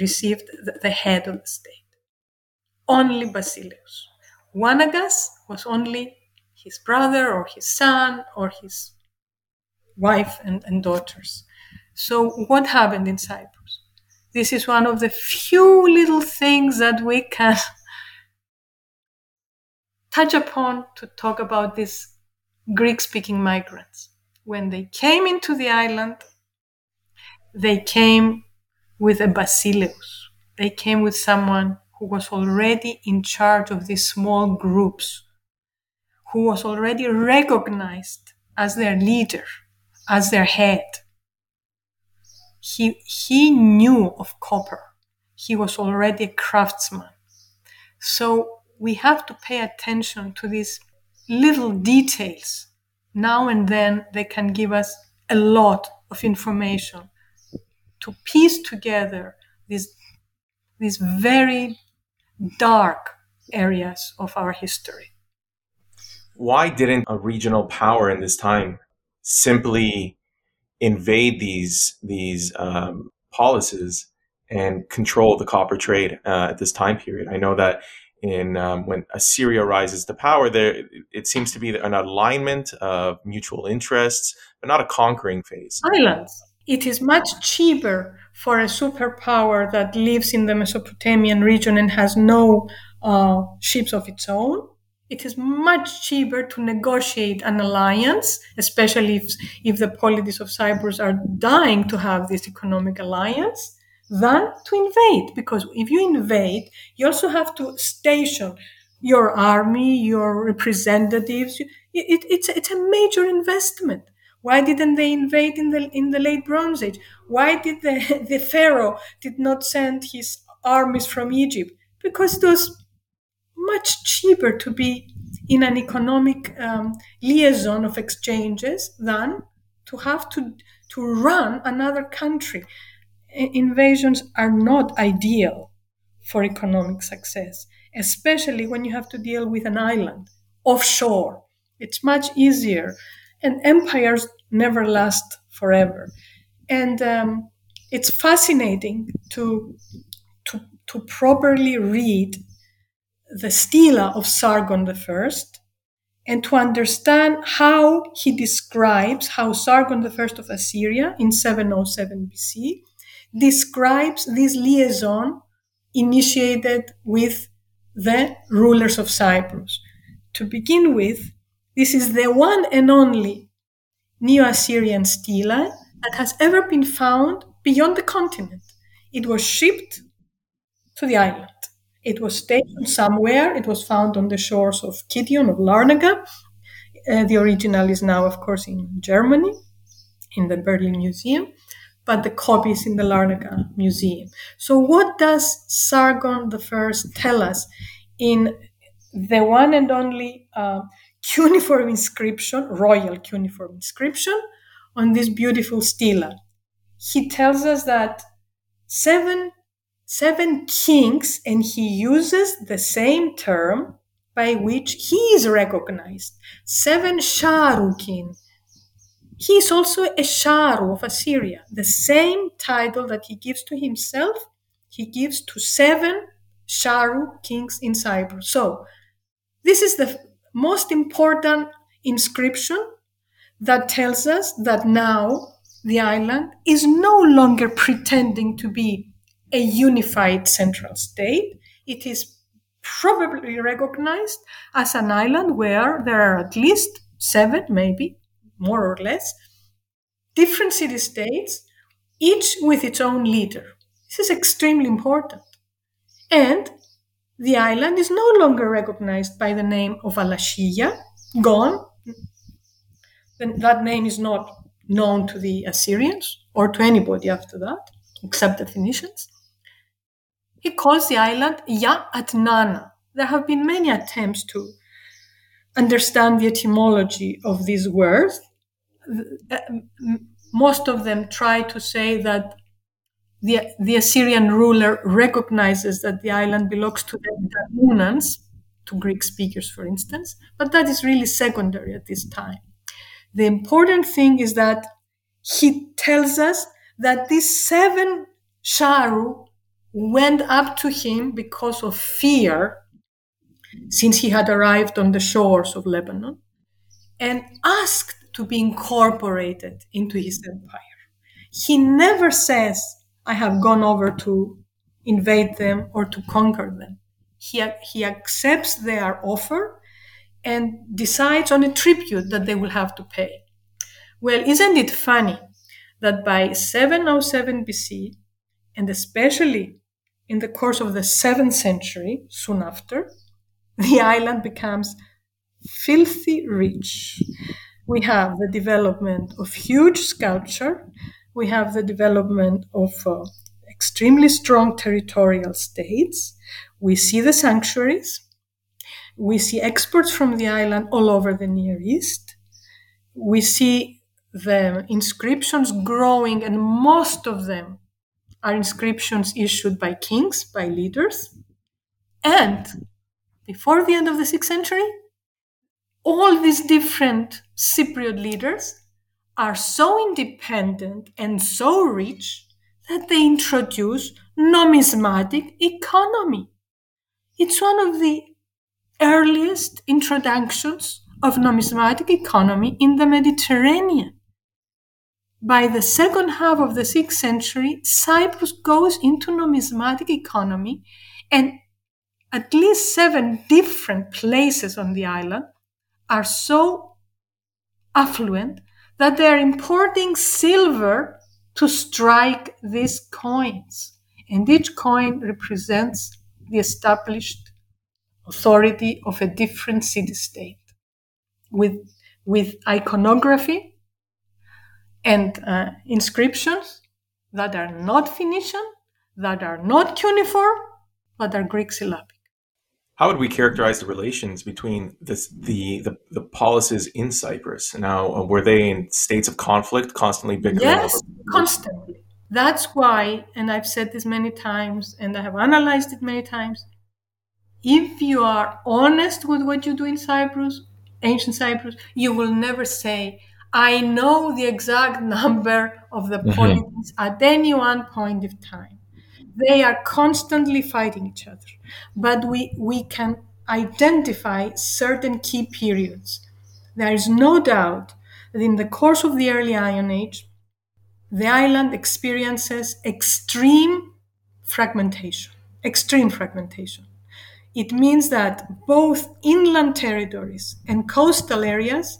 received the, the head of the state. Only basileus. Wanagas was only his brother or his son or his wife and, and daughters. So what happened in Cyprus? This is one of the few little things that we can touch upon to talk about these Greek-speaking migrants. When they came into the island, they came with a basileus. They came with someone who was already in charge of these small groups, who was already recognized as their leader, as their head. He, he knew of copper. He was already a craftsman. So we have to pay attention to these little details. Now and then they can give us a lot of information to piece together these, these very dark areas of our history. Why didn't a regional power in this time simply invade these, these um, polises and control the copper trade uh, at this time period? I know that in um, when Assyria rises to power, there it seems to be an alignment of mutual interests, but not a conquering phase. Islands. It is much cheaper for a superpower that lives in the Mesopotamian region and has no uh, ships of its own. It is much cheaper to negotiate an alliance, especially if, if the polities of Cyprus are dying to have this economic alliance, than to invade. Because if you invade, you also have to station your army, your representatives. It, it, it's, it's a major investment. Why didn't they invade in the in the late Bronze Age? Why did the, the pharaoh did not send his armies from Egypt? Because it was much cheaper to be in an economic um, liaison of exchanges than to have to to run another country. Invasions are not ideal for economic success, especially when you have to deal with an island offshore. It's much easier, and empires never last forever. And um, it's fascinating to, to to properly read the stela of Sargon the First and to understand how he describes how Sargon the First of Assyria in seven oh seven B C describes this liaison initiated with the rulers of Cyprus. To begin with, this is the one and only Neo-Assyrian stele that has ever been found beyond the continent. It was shipped to the island. It was stationed somewhere. It was found on the shores of Kition, of Larnaca. Uh, the original is now, of course, in Germany, in the Berlin Museum, but the copy is in the Larnaca Museum. So what does Sargon the First tell us in the one and only uh, cuneiform inscription, royal cuneiform inscription, on this beautiful stela? He tells us that seven Seven kings, and he uses the same term by which he is recognized. Seven Sharukin. He is also a Sharu of Assyria. The same title that he gives to himself, he gives to seven Sharu kings in Cyprus. So this is the most important inscription that tells us that now the island is no longer pretending to be a unified central state. It is probably recognized as an island where there are at least seven, maybe, more or less, different city-states, each with its own leader. This is extremely important. And the island is no longer recognized by the name of Alashia, gone. That name is not known to the Assyrians or to anybody after that, except the Phoenicians. He calls the island Ya Atnana. There have been many attempts to understand the etymology of these words. Most of them try to say that the, the Assyrian ruler recognizes that the island belongs to the Danunans, to Greek speakers, for instance, but that is really secondary at this time. The important thing is that he tells us that these seven Sharu went up to him because of fear, since he had arrived on the shores of Lebanon, and asked to be incorporated into his empire. He never says, I have gone over to invade them or to conquer them. He, he accepts their offer and decides on a tribute that they will have to pay. Well, isn't it funny that by seven oh seven B C, and especially in the course of the seventh century, soon after, the island becomes filthy rich. We have the development of huge sculpture. We have the development of uh, extremely strong territorial states. We see the sanctuaries. We see exports from the island all over the Near East. We see the inscriptions growing, and most of them are inscriptions issued by kings, by leaders. And before the end of the sixth century, all these different Cypriot leaders are so independent and so rich that they introduce numismatic economy. It's one of the earliest introductions of numismatic economy in the Mediterranean. By the second half of the sixth century, Cyprus goes into numismatic economy, and at least seven different places on the island are so affluent that they are importing silver to strike these coins. And each coin represents the established authority of a different city-state, with with iconography and uh, inscriptions that are not Phoenician, that are not cuneiform, but are Greek syllabic. How would we characterize the relations between this, the, the, the polices in Cyprus? Now, uh, were they in states of conflict, constantly bickering? Yes, over- constantly. That's why, and I've said this many times, and I have analyzed it many times, if you are honest with what you do in Cyprus, ancient Cyprus, you will never say, I know the exact number of the mm-hmm. polities at any one point of time. They are constantly fighting each other. But we, we can identify certain key periods. There is no doubt that in the course of the early Iron Age, the island experiences extreme fragmentation, extreme fragmentation. It means that both inland territories and coastal areas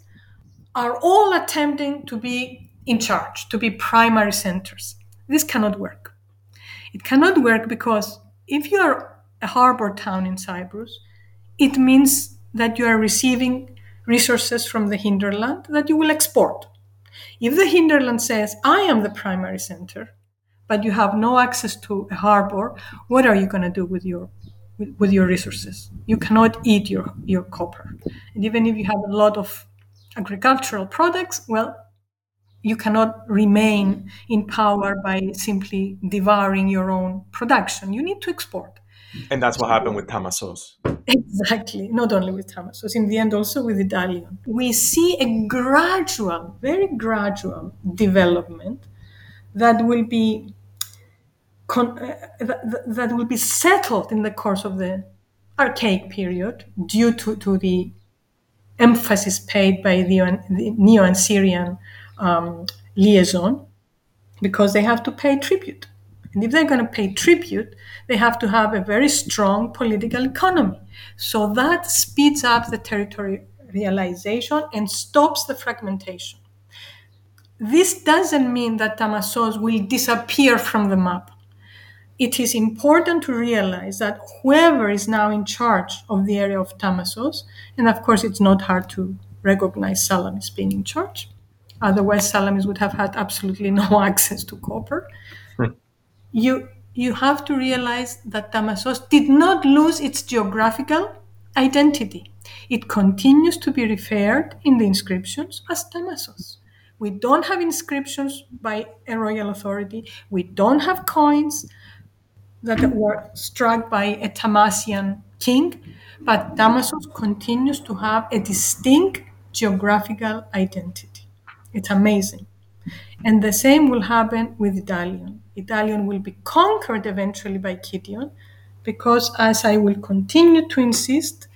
are all attempting to be in charge, to be primary centers. This cannot work. It cannot work because if you are a harbor town in Cyprus, it means that you are receiving resources from the hinterland that you will export. If the hinterland says, I am the primary center, but you have no access to a harbor, what are you going to do with your with, with your resources? You cannot eat your, your copper. And even if you have a lot of agricultural products, well, you cannot remain in power by simply devouring your own production. You need to export. And that's what happened with Tamasos. Exactly. Not only with Tamasos, in the end also with Idalion. We see a gradual, very gradual development that will be con- uh, that, that will be settled in the course of the archaic period due to, to the emphasis paid by the, the Neo-Assyrian um, liaison, because they have to pay tribute. And if they're going to pay tribute, they have to have a very strong political economy. So that speeds up the territorialization and stops the fragmentation. This doesn't mean that Tamasos will disappear from the map. It is important to realize that whoever is now in charge of the area of Tamasos, and of course it's not hard to recognize Salamis being in charge, otherwise Salamis would have had absolutely no access to copper. You you have to realize that Tamasos did not lose its geographical identity. It continues to be referred in the inscriptions as Tamasos. We don't have inscriptions by a royal authority. We don't have coins that were struck by a Tamasian king, but Tamasos continues to have a distinct geographical identity. It's amazing. And the same will happen with Idalion. Idalion will be conquered eventually by Kition, because as I will continue to insist,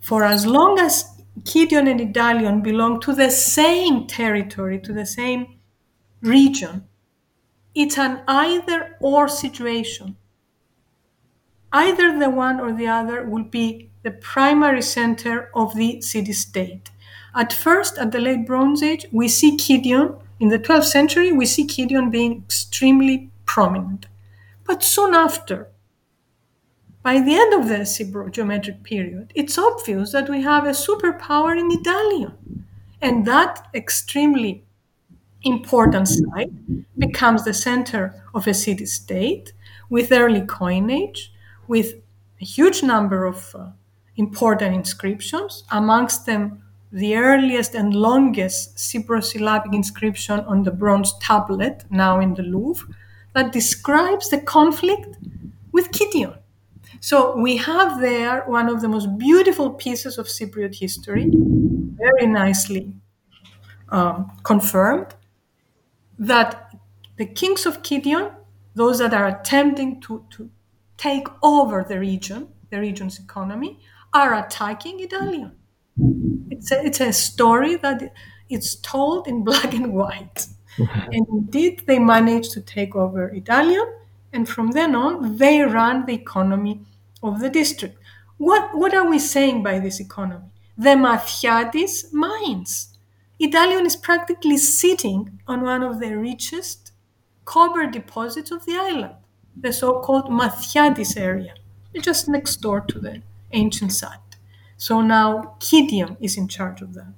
for as long as Kition and Idalion belong to the same territory, to the same region, it's an either-or situation. Either the one or the other will be the primary center of the city-state. At first, at the late Bronze Age, we see Kition. In the twelfth century, we see Kition being extremely prominent. But soon after, by the end of the Cybergeometric period, it's obvious that we have a superpower in Idalion. And that extremely important site becomes the center of a city-state with early coinage, with a huge number of uh, important inscriptions, amongst them the earliest and longest Cypro-syllabic inscription on the bronze tablet, now in the Louvre, that describes the conflict with Kition. So we have there one of the most beautiful pieces of Cypriot history, very nicely um, confirmed, that the kings of Kition, those that are attempting to, to take over the region, the region's economy, are attacking Idalion. It's a, it's a story that it's told in black and white. And indeed, they managed to take over Idalion, and from then on, they ran the economy of the district. What, what are we saying by this economy? The Mathiatis mines. Idalion is practically sitting on one of the richest copper deposits of the island, the so-called Mathiatis area, just next door to the ancient site. So now Kition is in charge of that.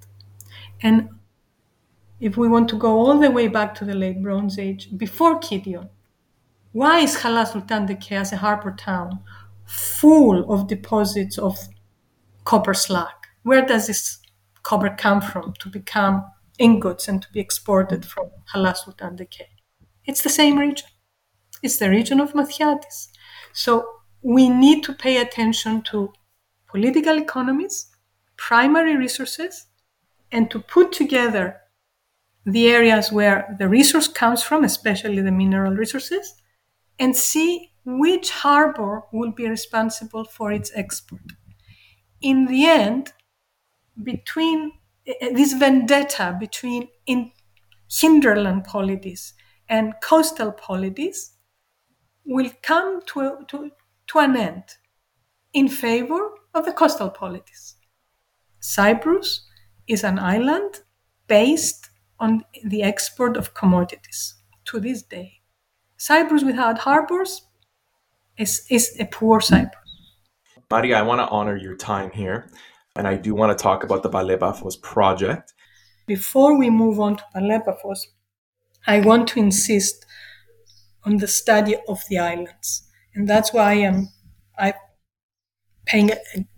And if we want to go all the way back to the late Bronze Age, before Kition, why is Hala Sultan Tekke as a harbor town full of deposits of copper slag? Where does this copper come from to become ingots and to be exported from Hala Sultan Tekke? It's the same region. It's the region of Mathiatis. So we need to pay attention to political economies, primary resources, and to put together the areas where the resource comes from, especially the mineral resources, and see which harbor will be responsible for its export. In the end, between this vendetta between in hinterland polities and coastal polities will come to, to, to an end in favor of the coastal polities. Cyprus is an island based on the export of commodities to this day. Cyprus without harbors is, is a poor Cyprus. Maria, I want to honor your time here, and I do want to talk about the Paphos project. Before we move on to Paphos, I want to insist on the study of the islands, and that's why I am I'm paying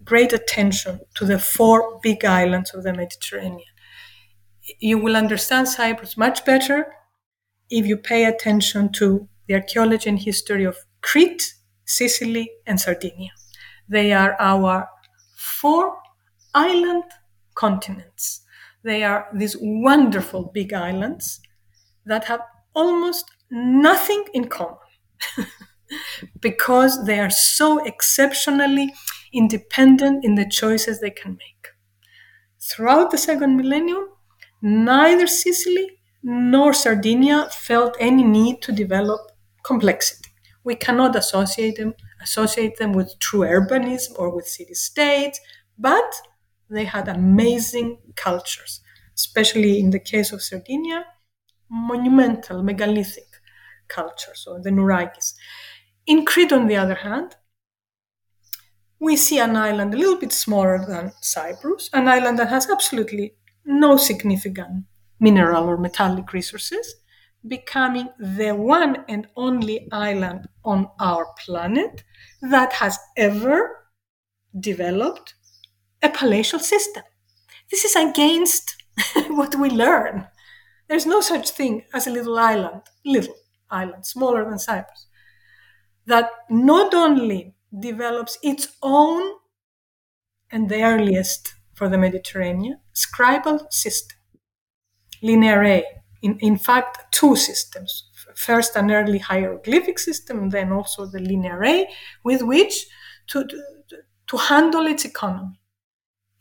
great attention to the four big islands of the Mediterranean. You will understand Cyprus much better if you pay attention to the archaeology and history of Crete, Sicily, and Sardinia. They are our four island continents. They are these wonderful big islands that have almost nothing in common because they are so exceptionally independent in the choices they can make. Throughout the second millennium, neither Sicily nor Sardinia felt any need to develop complexity. We cannot associate them, associate them with true urbanism or with city-states, but they had amazing cultures, especially in the case of Sardinia, monumental, megalithic cultures, or the Nourakis. In Crete, on the other hand, we see an island a little bit smaller than Cyprus, an island that has absolutely no significant mineral or metallic resources, becoming the one and only island on our planet that has ever developed a palatial system. This is against what we learn. There's no such thing as a little island, little island, smaller than Cyprus, that not only develops its own, and the earliest for the Mediterranean, scribal system, Linear A. In, in fact, two systems. First, an early hieroglyphic system, then also the Linear A, with which to, to, to handle its economy.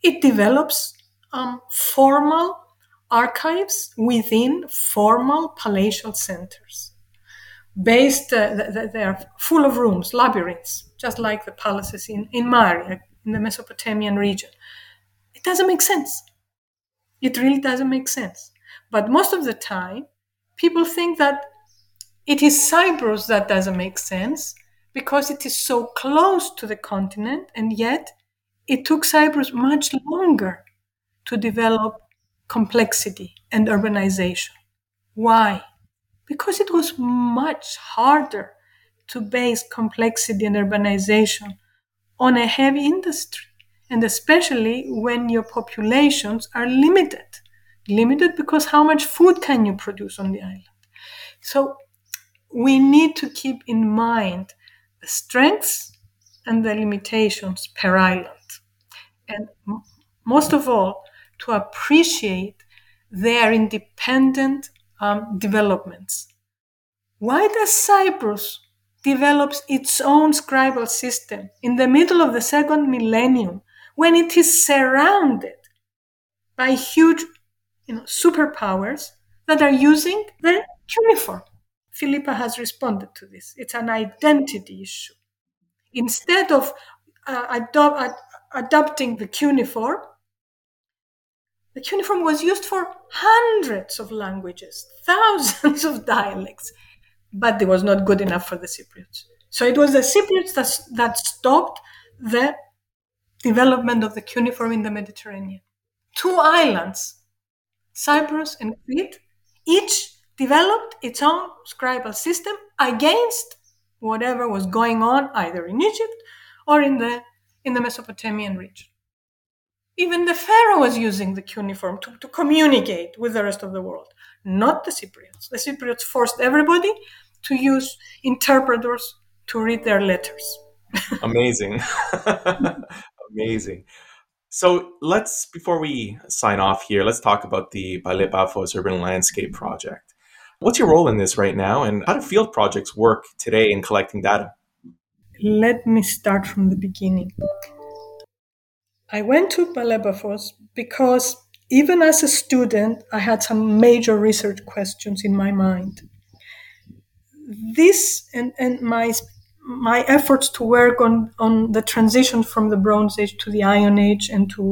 It develops um, formal archives within formal palatial centers. Based, uh, they are full of rooms, labyrinths, just like the palaces in, in Maria, in the Mesopotamian region. It doesn't make sense. It really doesn't make sense. But most of the time, people think that it is Cyprus that doesn't make sense because it is so close to the continent, and yet it took Cyprus much longer to develop complexity and urbanization. Why? Because it was much harder to base complexity and urbanization on a heavy industry, and especially when your populations are limited. Limited because how much food can you produce on the island? So we need to keep in mind the strengths and the limitations per island. And m- most of all, to appreciate their independent um, developments. Why does Cyprus develop its own scribal system in the middle of the second millennium when it is surrounded by huge You know, superpowers that are using their uniform? Philippa has responded to this. It's an identity issue. Instead of uh, adop- ad- adopting the cuneiform, the cuneiform was used for hundreds of languages, thousands of dialects, but it was not good enough for the Cypriots. So it was the Cypriots that, that stopped the development of the cuneiform in the Mediterranean. Two islands, Cyprus and Crete, each developed its own scribal system against whatever was going on either in Egypt or in the in the Mesopotamian region. Even the pharaoh was using the cuneiform to, to communicate with the rest of the world, not the Cypriots. The Cypriots forced everybody to use interpreters to read their letters. Amazing. Amazing. So let's, before we sign off here, let's talk about the Paphos Urban Landscape Project. What's your role in this right now, and how do field projects work today in collecting data? Let me start from the beginning. I went to Paphos because even as a student, I had some major research questions in my mind. This and, and my My efforts to work on, on the transition from the Bronze Age to the Iron Age and to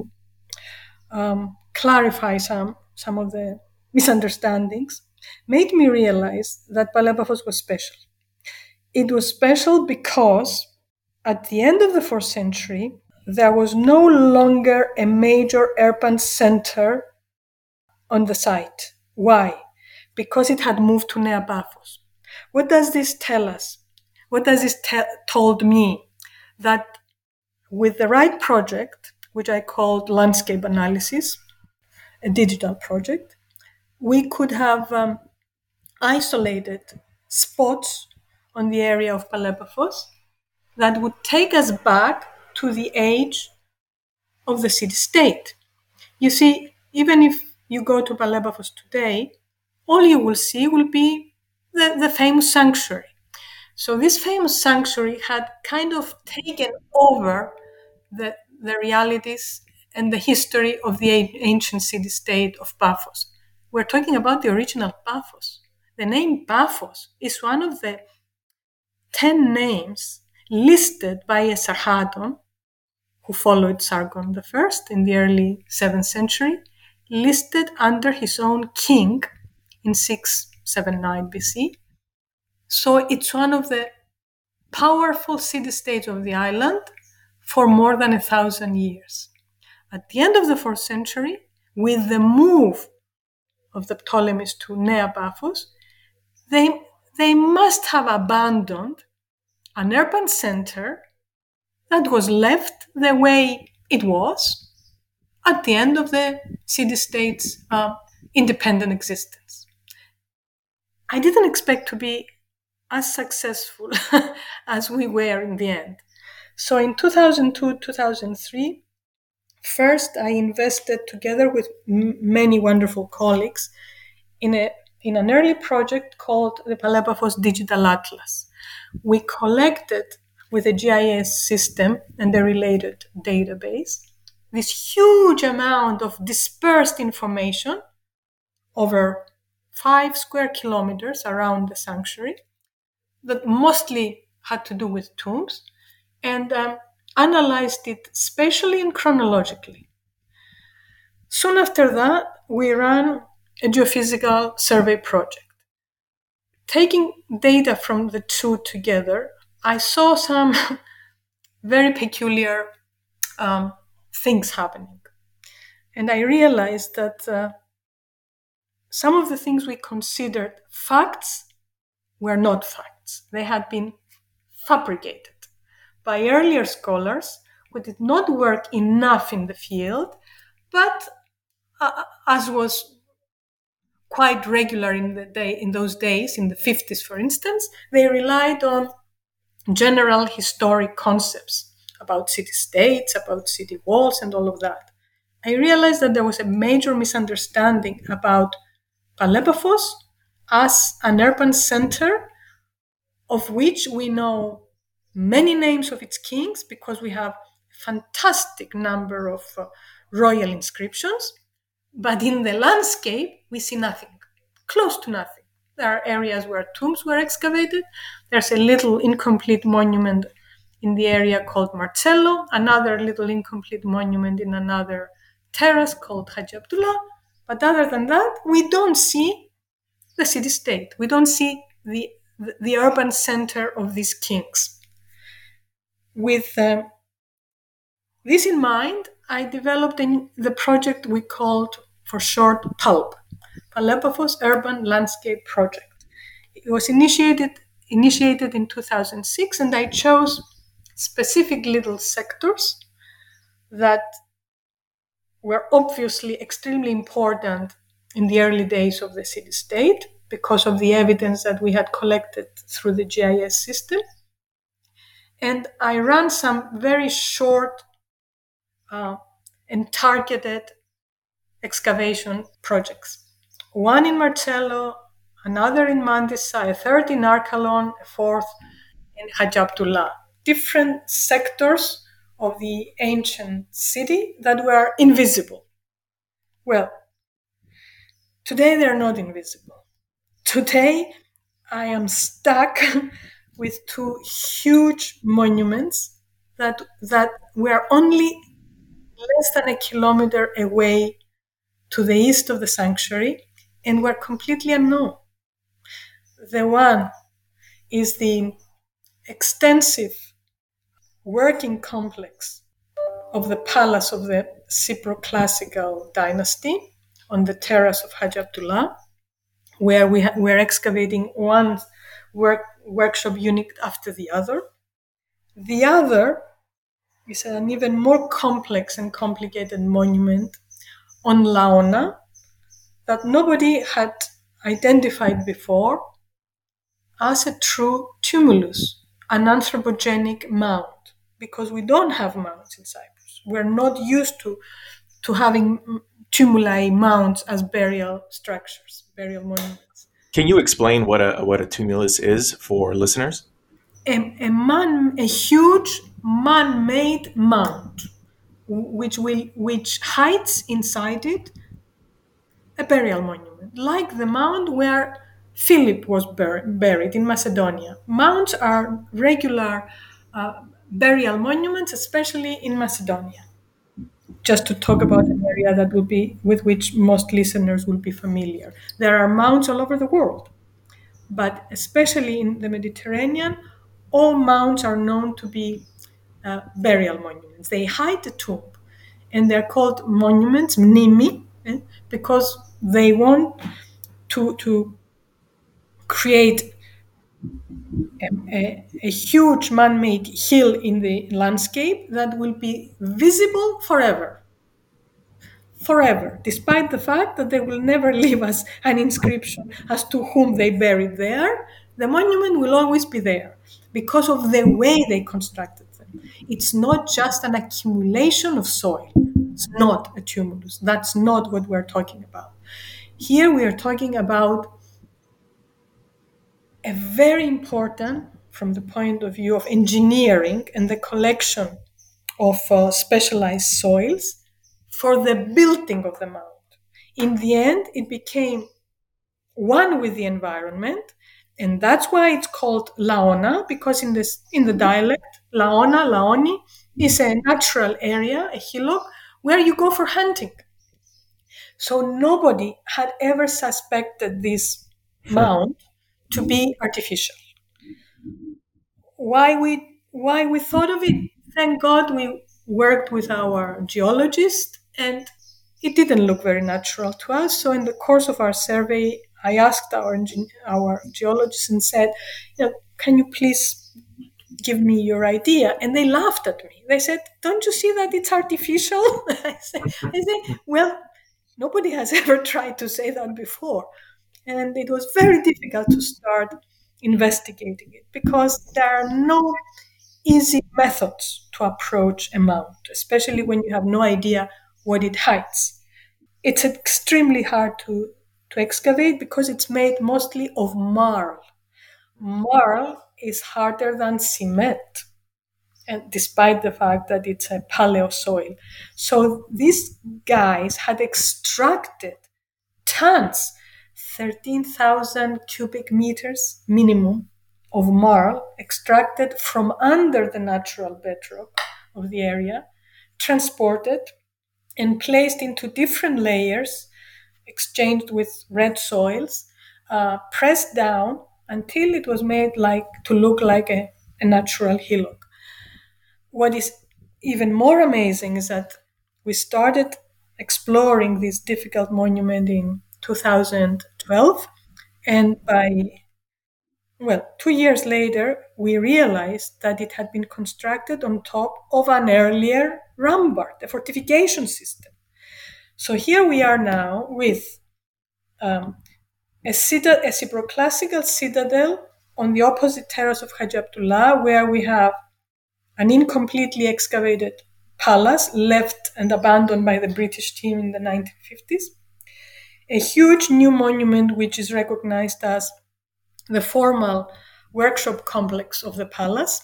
um, clarify some some of the misunderstandings, made me realize that Palaepaphos was special. It was special because at the end of the fourth century, there was no longer a major urban center on the site. Why? Because it had moved to Nea Paphos. What does this tell us? What does this te- told me? That with the right project, which I called landscape analysis, a digital project, we could have um, isolated spots on the area of Palaepaphos that would take us back to the age of the city-state. You see, even if you go to Palaepaphos today, all you will see will be the, the famous sanctuary. So this famous sanctuary had kind of taken over the, the realities and the history of the ancient city-state of Paphos. We're talking about the original Paphos. The name Paphos is one of the ten names listed by a Esarhaddon, who followed Sargon the First in the early seventh century, listed under his own king in six seventy-nine B C. So it's one of the powerful city-states of the island for more than a thousand years. At the end of the fourth century, with the move of the Ptolemies to Nea Paphos, they, they must have abandoned an urban center that was left the way it was at the end of the city-state's uh, independent existence. I didn't expect to be as successful as we were in the end. So in two thousand two, two thousand three, first I invested together with m- many wonderful colleagues in a in an early project called the Palaepaphos Digital Atlas. We collected with a G I S system and a related database this huge amount of dispersed information over five square kilometers around the sanctuary that mostly had to do with tombs, and um, analyzed it spatially and chronologically. Soon after that, we ran a geophysical survey project. Taking data from the two together, I saw some very peculiar um, things happening. And I realized that uh, some of the things we considered facts were not facts. They had been fabricated by earlier scholars who did not work enough in the field, but uh, as was quite regular in the day, in those days, in the fifties, for instance, they relied on general historic concepts about city-states, about city walls, and all of that. I realized that there was a major misunderstanding about Palaepaphos as an urban center of which we know many names of its kings because we have a fantastic number of uh, royal inscriptions. But in the landscape, we see nothing, close to nothing. There are areas where tombs were excavated. There's a little incomplete monument in the area called Marcello, another little incomplete monument in another terrace called Haji Abdullah. But other than that, we don't see the city-state. We don't see the, the, the urban center of these kings. With uh, this in mind, I developed in the project we called, for short, PULP, Palaepaphos Urban Landscape Project. It was initiated, initiated in two thousand six, and I chose specific little sectors that were obviously extremely important in the early days of the city-state because of the evidence that we had collected through the G I S system. And I ran some very short Uh, and targeted excavation projects. One in Marcello, another in Mandisa, a third in Arcalon, a fourth in Haji Abdullah. Different sectors of the ancient city that were invisible. Well, today they're not invisible. Today I am stuck with two huge monuments that, that were only less than a kilometer away to the east of the sanctuary and were completely unknown. The one is the extensive working complex of the palace of the Cyproclassical dynasty on the terrace of Hajj Abdullah, where we ha- we're excavating one work workshop unit after the other. The other is an even more complex and complicated monument on Laona that nobody had identified before as a true tumulus, an anthropogenic mound, because we don't have mounds in Cyprus. We're not used to, to having tumuli, mounds as burial structures, burial monuments. Can you explain what a what a tumulus is for listeners? A, a man, a huge man-made mound, which will which hides inside it a burial monument, like the mound where Philip was bur- buried in Macedonia. Mounds are regular uh, burial monuments, especially in Macedonia. Just to talk about an area that will be with which most listeners will be familiar, there are mounds all over the world, but especially in the Mediterranean, all mounds are known to be uh, burial monuments. They hide the tomb, and they're called monuments, mnimi, eh, because they want to to. create a, a, a huge man-made hill in the landscape that will be visible forever. Forever, despite the fact that they will never leave us an inscription as to whom they buried there, the monument will always be there because of the way they constructed them. It's not just an accumulation of soil. It's not a tumulus. That's not what we're talking about. Here we are talking about a very important, from the point of view of engineering and the collection of uh, specialized soils, for the building of the mound. In the end, it became one with the environment, and that's why it's called Laona, because in this in the dialect, Laona, Laoni, is a natural area, a hillock, where you go for hunting. So nobody had ever suspected this mound to be artificial. Why we why we thought of it, thank God we worked with our geologist and it didn't look very natural to us. So in the course of our survey, I asked our our geologist and said, you know, can you please give me your idea? And they laughed at me. They said, don't you see that it's artificial? I said, I said, well, nobody has ever tried to say that before. And it was very difficult to start investigating it because there are no easy methods to approach a mound, especially when you have no idea what it hides. It's extremely hard to, to excavate because it's made mostly of marl. Marl is harder than cement, and despite the fact that it's a paleo soil. So these guys had extracted tons, thirteen thousand cubic meters minimum of marl extracted from under the natural bedrock of the area, transported and placed into different layers, exchanged with red soils, uh, pressed down until it was made like to look like a, a natural hillock. What is even more amazing is that we started exploring this difficult monument in two thousand twelve, and by, well, two years later, we realized that it had been constructed on top of an earlier rampart, a fortification system. So here we are now with um, a, cita- a Cyproclassical citadel on the opposite terrace of Hajj Abdullah, where we have an incompletely excavated palace left and abandoned by the British team in the nineteen fifties. A huge new monument which is recognized as the formal workshop complex of the palace,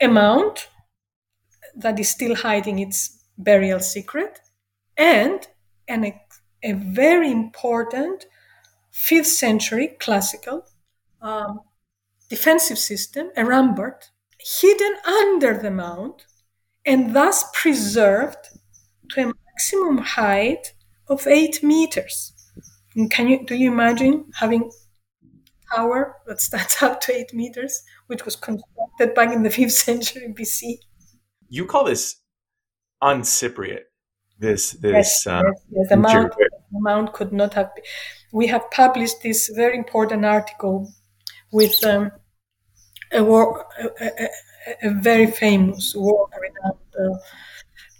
a mound that is still hiding its burial secret, and an, a very important fifth century classical um, defensive system, a rampart, hidden under the mound and thus preserved to a maximum height of eight meters. And can you do you imagine having a tower that stands up to eight meters, which was constructed back in the fifth century B C? You call this un-Cypriot. This this yes, um, yes, yes. The, mount, the mount could not have been. We have published this very important article with um, a, war, a, a, a very famous world-renowned uh,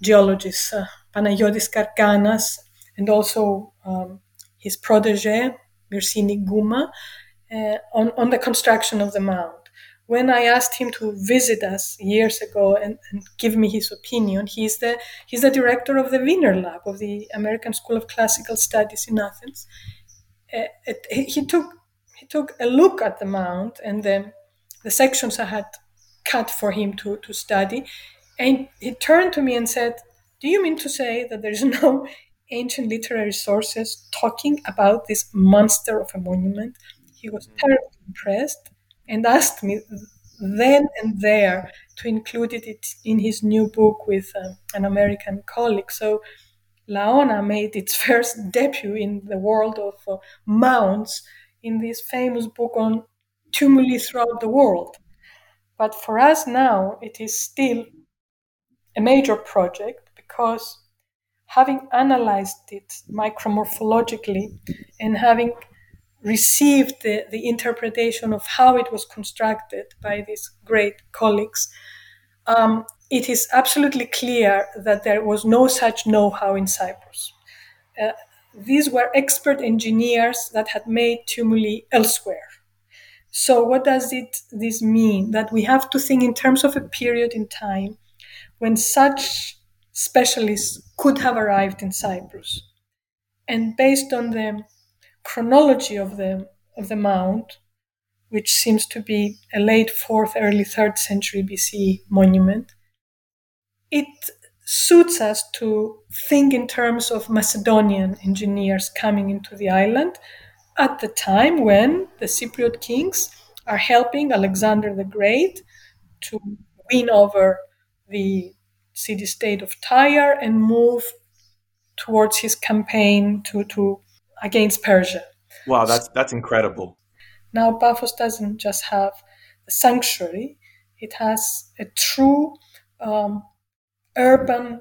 geologist, uh, Panagiotis Karkanas, and also um, his protege, Mirsini Gouma, uh, on, on the construction of the mount. When I asked him to visit us years ago and, and give me his opinion, he's the he's the director of the Wiener Lab of the American School of Classical Studies in Athens. Uh, it, he took he took a look at the mount and the the sections I had cut for him to, to study, and he turned to me and said, "Do you mean to say that there is no ancient literary sources talking about this monster of a monument?" He was terribly impressed and asked me then and there to include it in his new book with uh, an American colleague. So Laona made its first debut in the world of uh, mounts in this famous book on tumuli throughout the world. But for us now, it is still a major project because having analyzed it micromorphologically and having received the, the interpretation of how it was constructed by these great colleagues, um, it is absolutely clear that there was no such know-how in Cyprus. Uh, these were expert engineers that had made tumuli elsewhere. So what does it this mean? That we have to think in terms of a period in time when such specialists could have arrived in Cyprus. And based on the chronology of the of the mount, which seems to be a late fourth, early third century B C monument, it suits us to think in terms of Macedonian engineers coming into the island at the time when the Cypriot kings are helping Alexander the Great to win over the city-state of Tyre and move towards his campaign to to against Persia. Wow, that's that's incredible. Now, Paphos doesn't just have a sanctuary. It has a true um, urban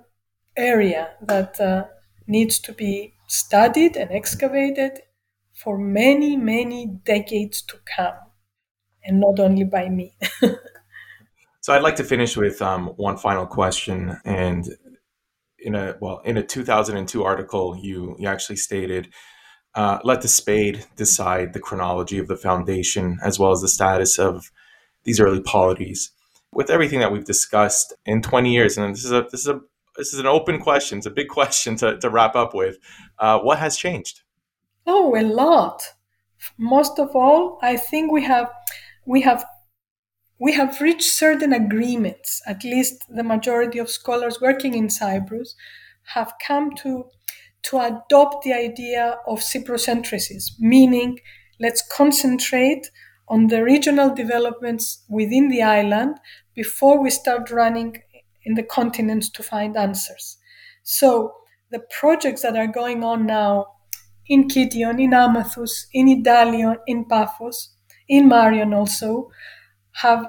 area that uh, needs to be studied and excavated for many, many decades to come, and not only by me. So I'd like to finish with um, one final question. And in a well, in a two thousand two article, you, you actually stated, Uh, let the spade decide the chronology of the foundation, as well as the status of these early polities. With everything that we've discussed in twenty years, and this is a this is a this is an open question. It's a big question to, to wrap up with. Uh, what has changed? Oh, a lot. Most of all, I think we have we have we have reached certain agreements. At least the majority of scholars working in Cyprus have come to. to adopt the idea of Cyprocentrism, meaning let's concentrate on the regional developments within the island before we start running in the continents to find answers. So the projects that are going on now in Kition, in Amathus, in Idalion, in Paphos, in Marion also, have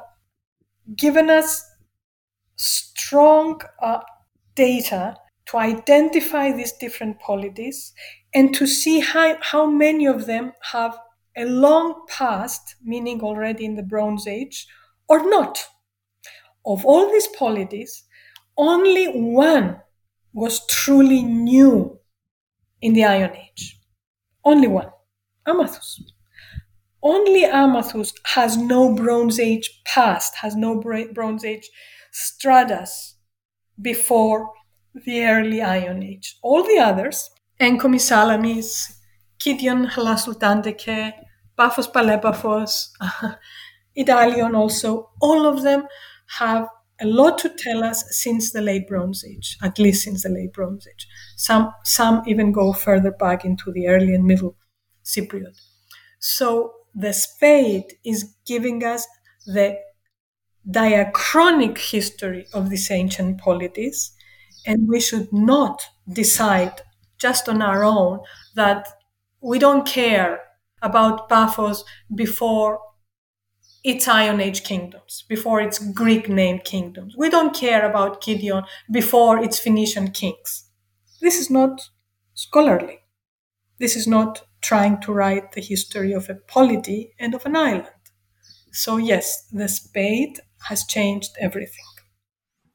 given us strong uh, data to identify these different polities and to see how, how many of them have a long past, meaning already in the Bronze Age, or not. Of all these polities, only one was truly new in the Iron Age. Only one, Amathus. Only Amathus has no Bronze Age past, has no Bronze Age stratus before the early Iron Age. All the others, Enkomi Salamis, Kition Hala Sultan Tekke, Paphos Palepaphos, Idalion also, all of them have a lot to tell us since the Late Bronze Age, at least since the Late Bronze Age. Some some even go further back into the early and middle Cypriot. So the spade is giving us the diachronic history of these ancient polities, and we should not decide just on our own, that we don't care about Paphos before its Iron Age kingdoms, before its Greek-named kingdoms. We don't care about Kition before its Phoenician kings. This is not scholarly. This is not trying to write the history of a polity and of an island. So yes, the spade has changed everything.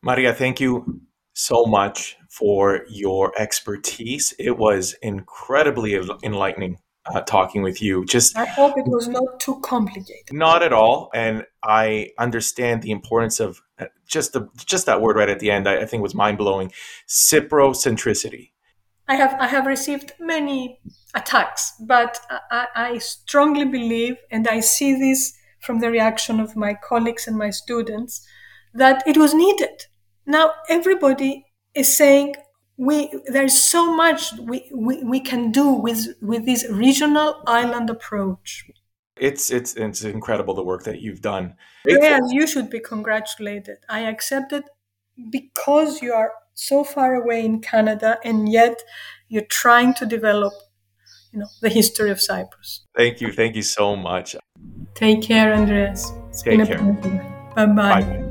Maria, thank you so much for your expertise. It was incredibly enlightening uh, talking with you. Just I hope it was not too complicated. Not at all. And I understand the importance of just the just that word right at the end. I, I think was mind-blowing. Cyprocentricity. I have I have received many attacks, but I, I strongly believe, and I see this from the reaction of my colleagues and my students, that it was needed. Now everybody is saying we there's so much we, we, we can do with, with this regional island approach. It's it's it's incredible the work that you've done. Yeah, you should be congratulated. I accepted because you are so far away in Canada, and yet you're trying to develop, you know, the history of Cyprus. Thank you. Thank you so much. Take care, Andreas. It's Take care. Bye-bye. Bye.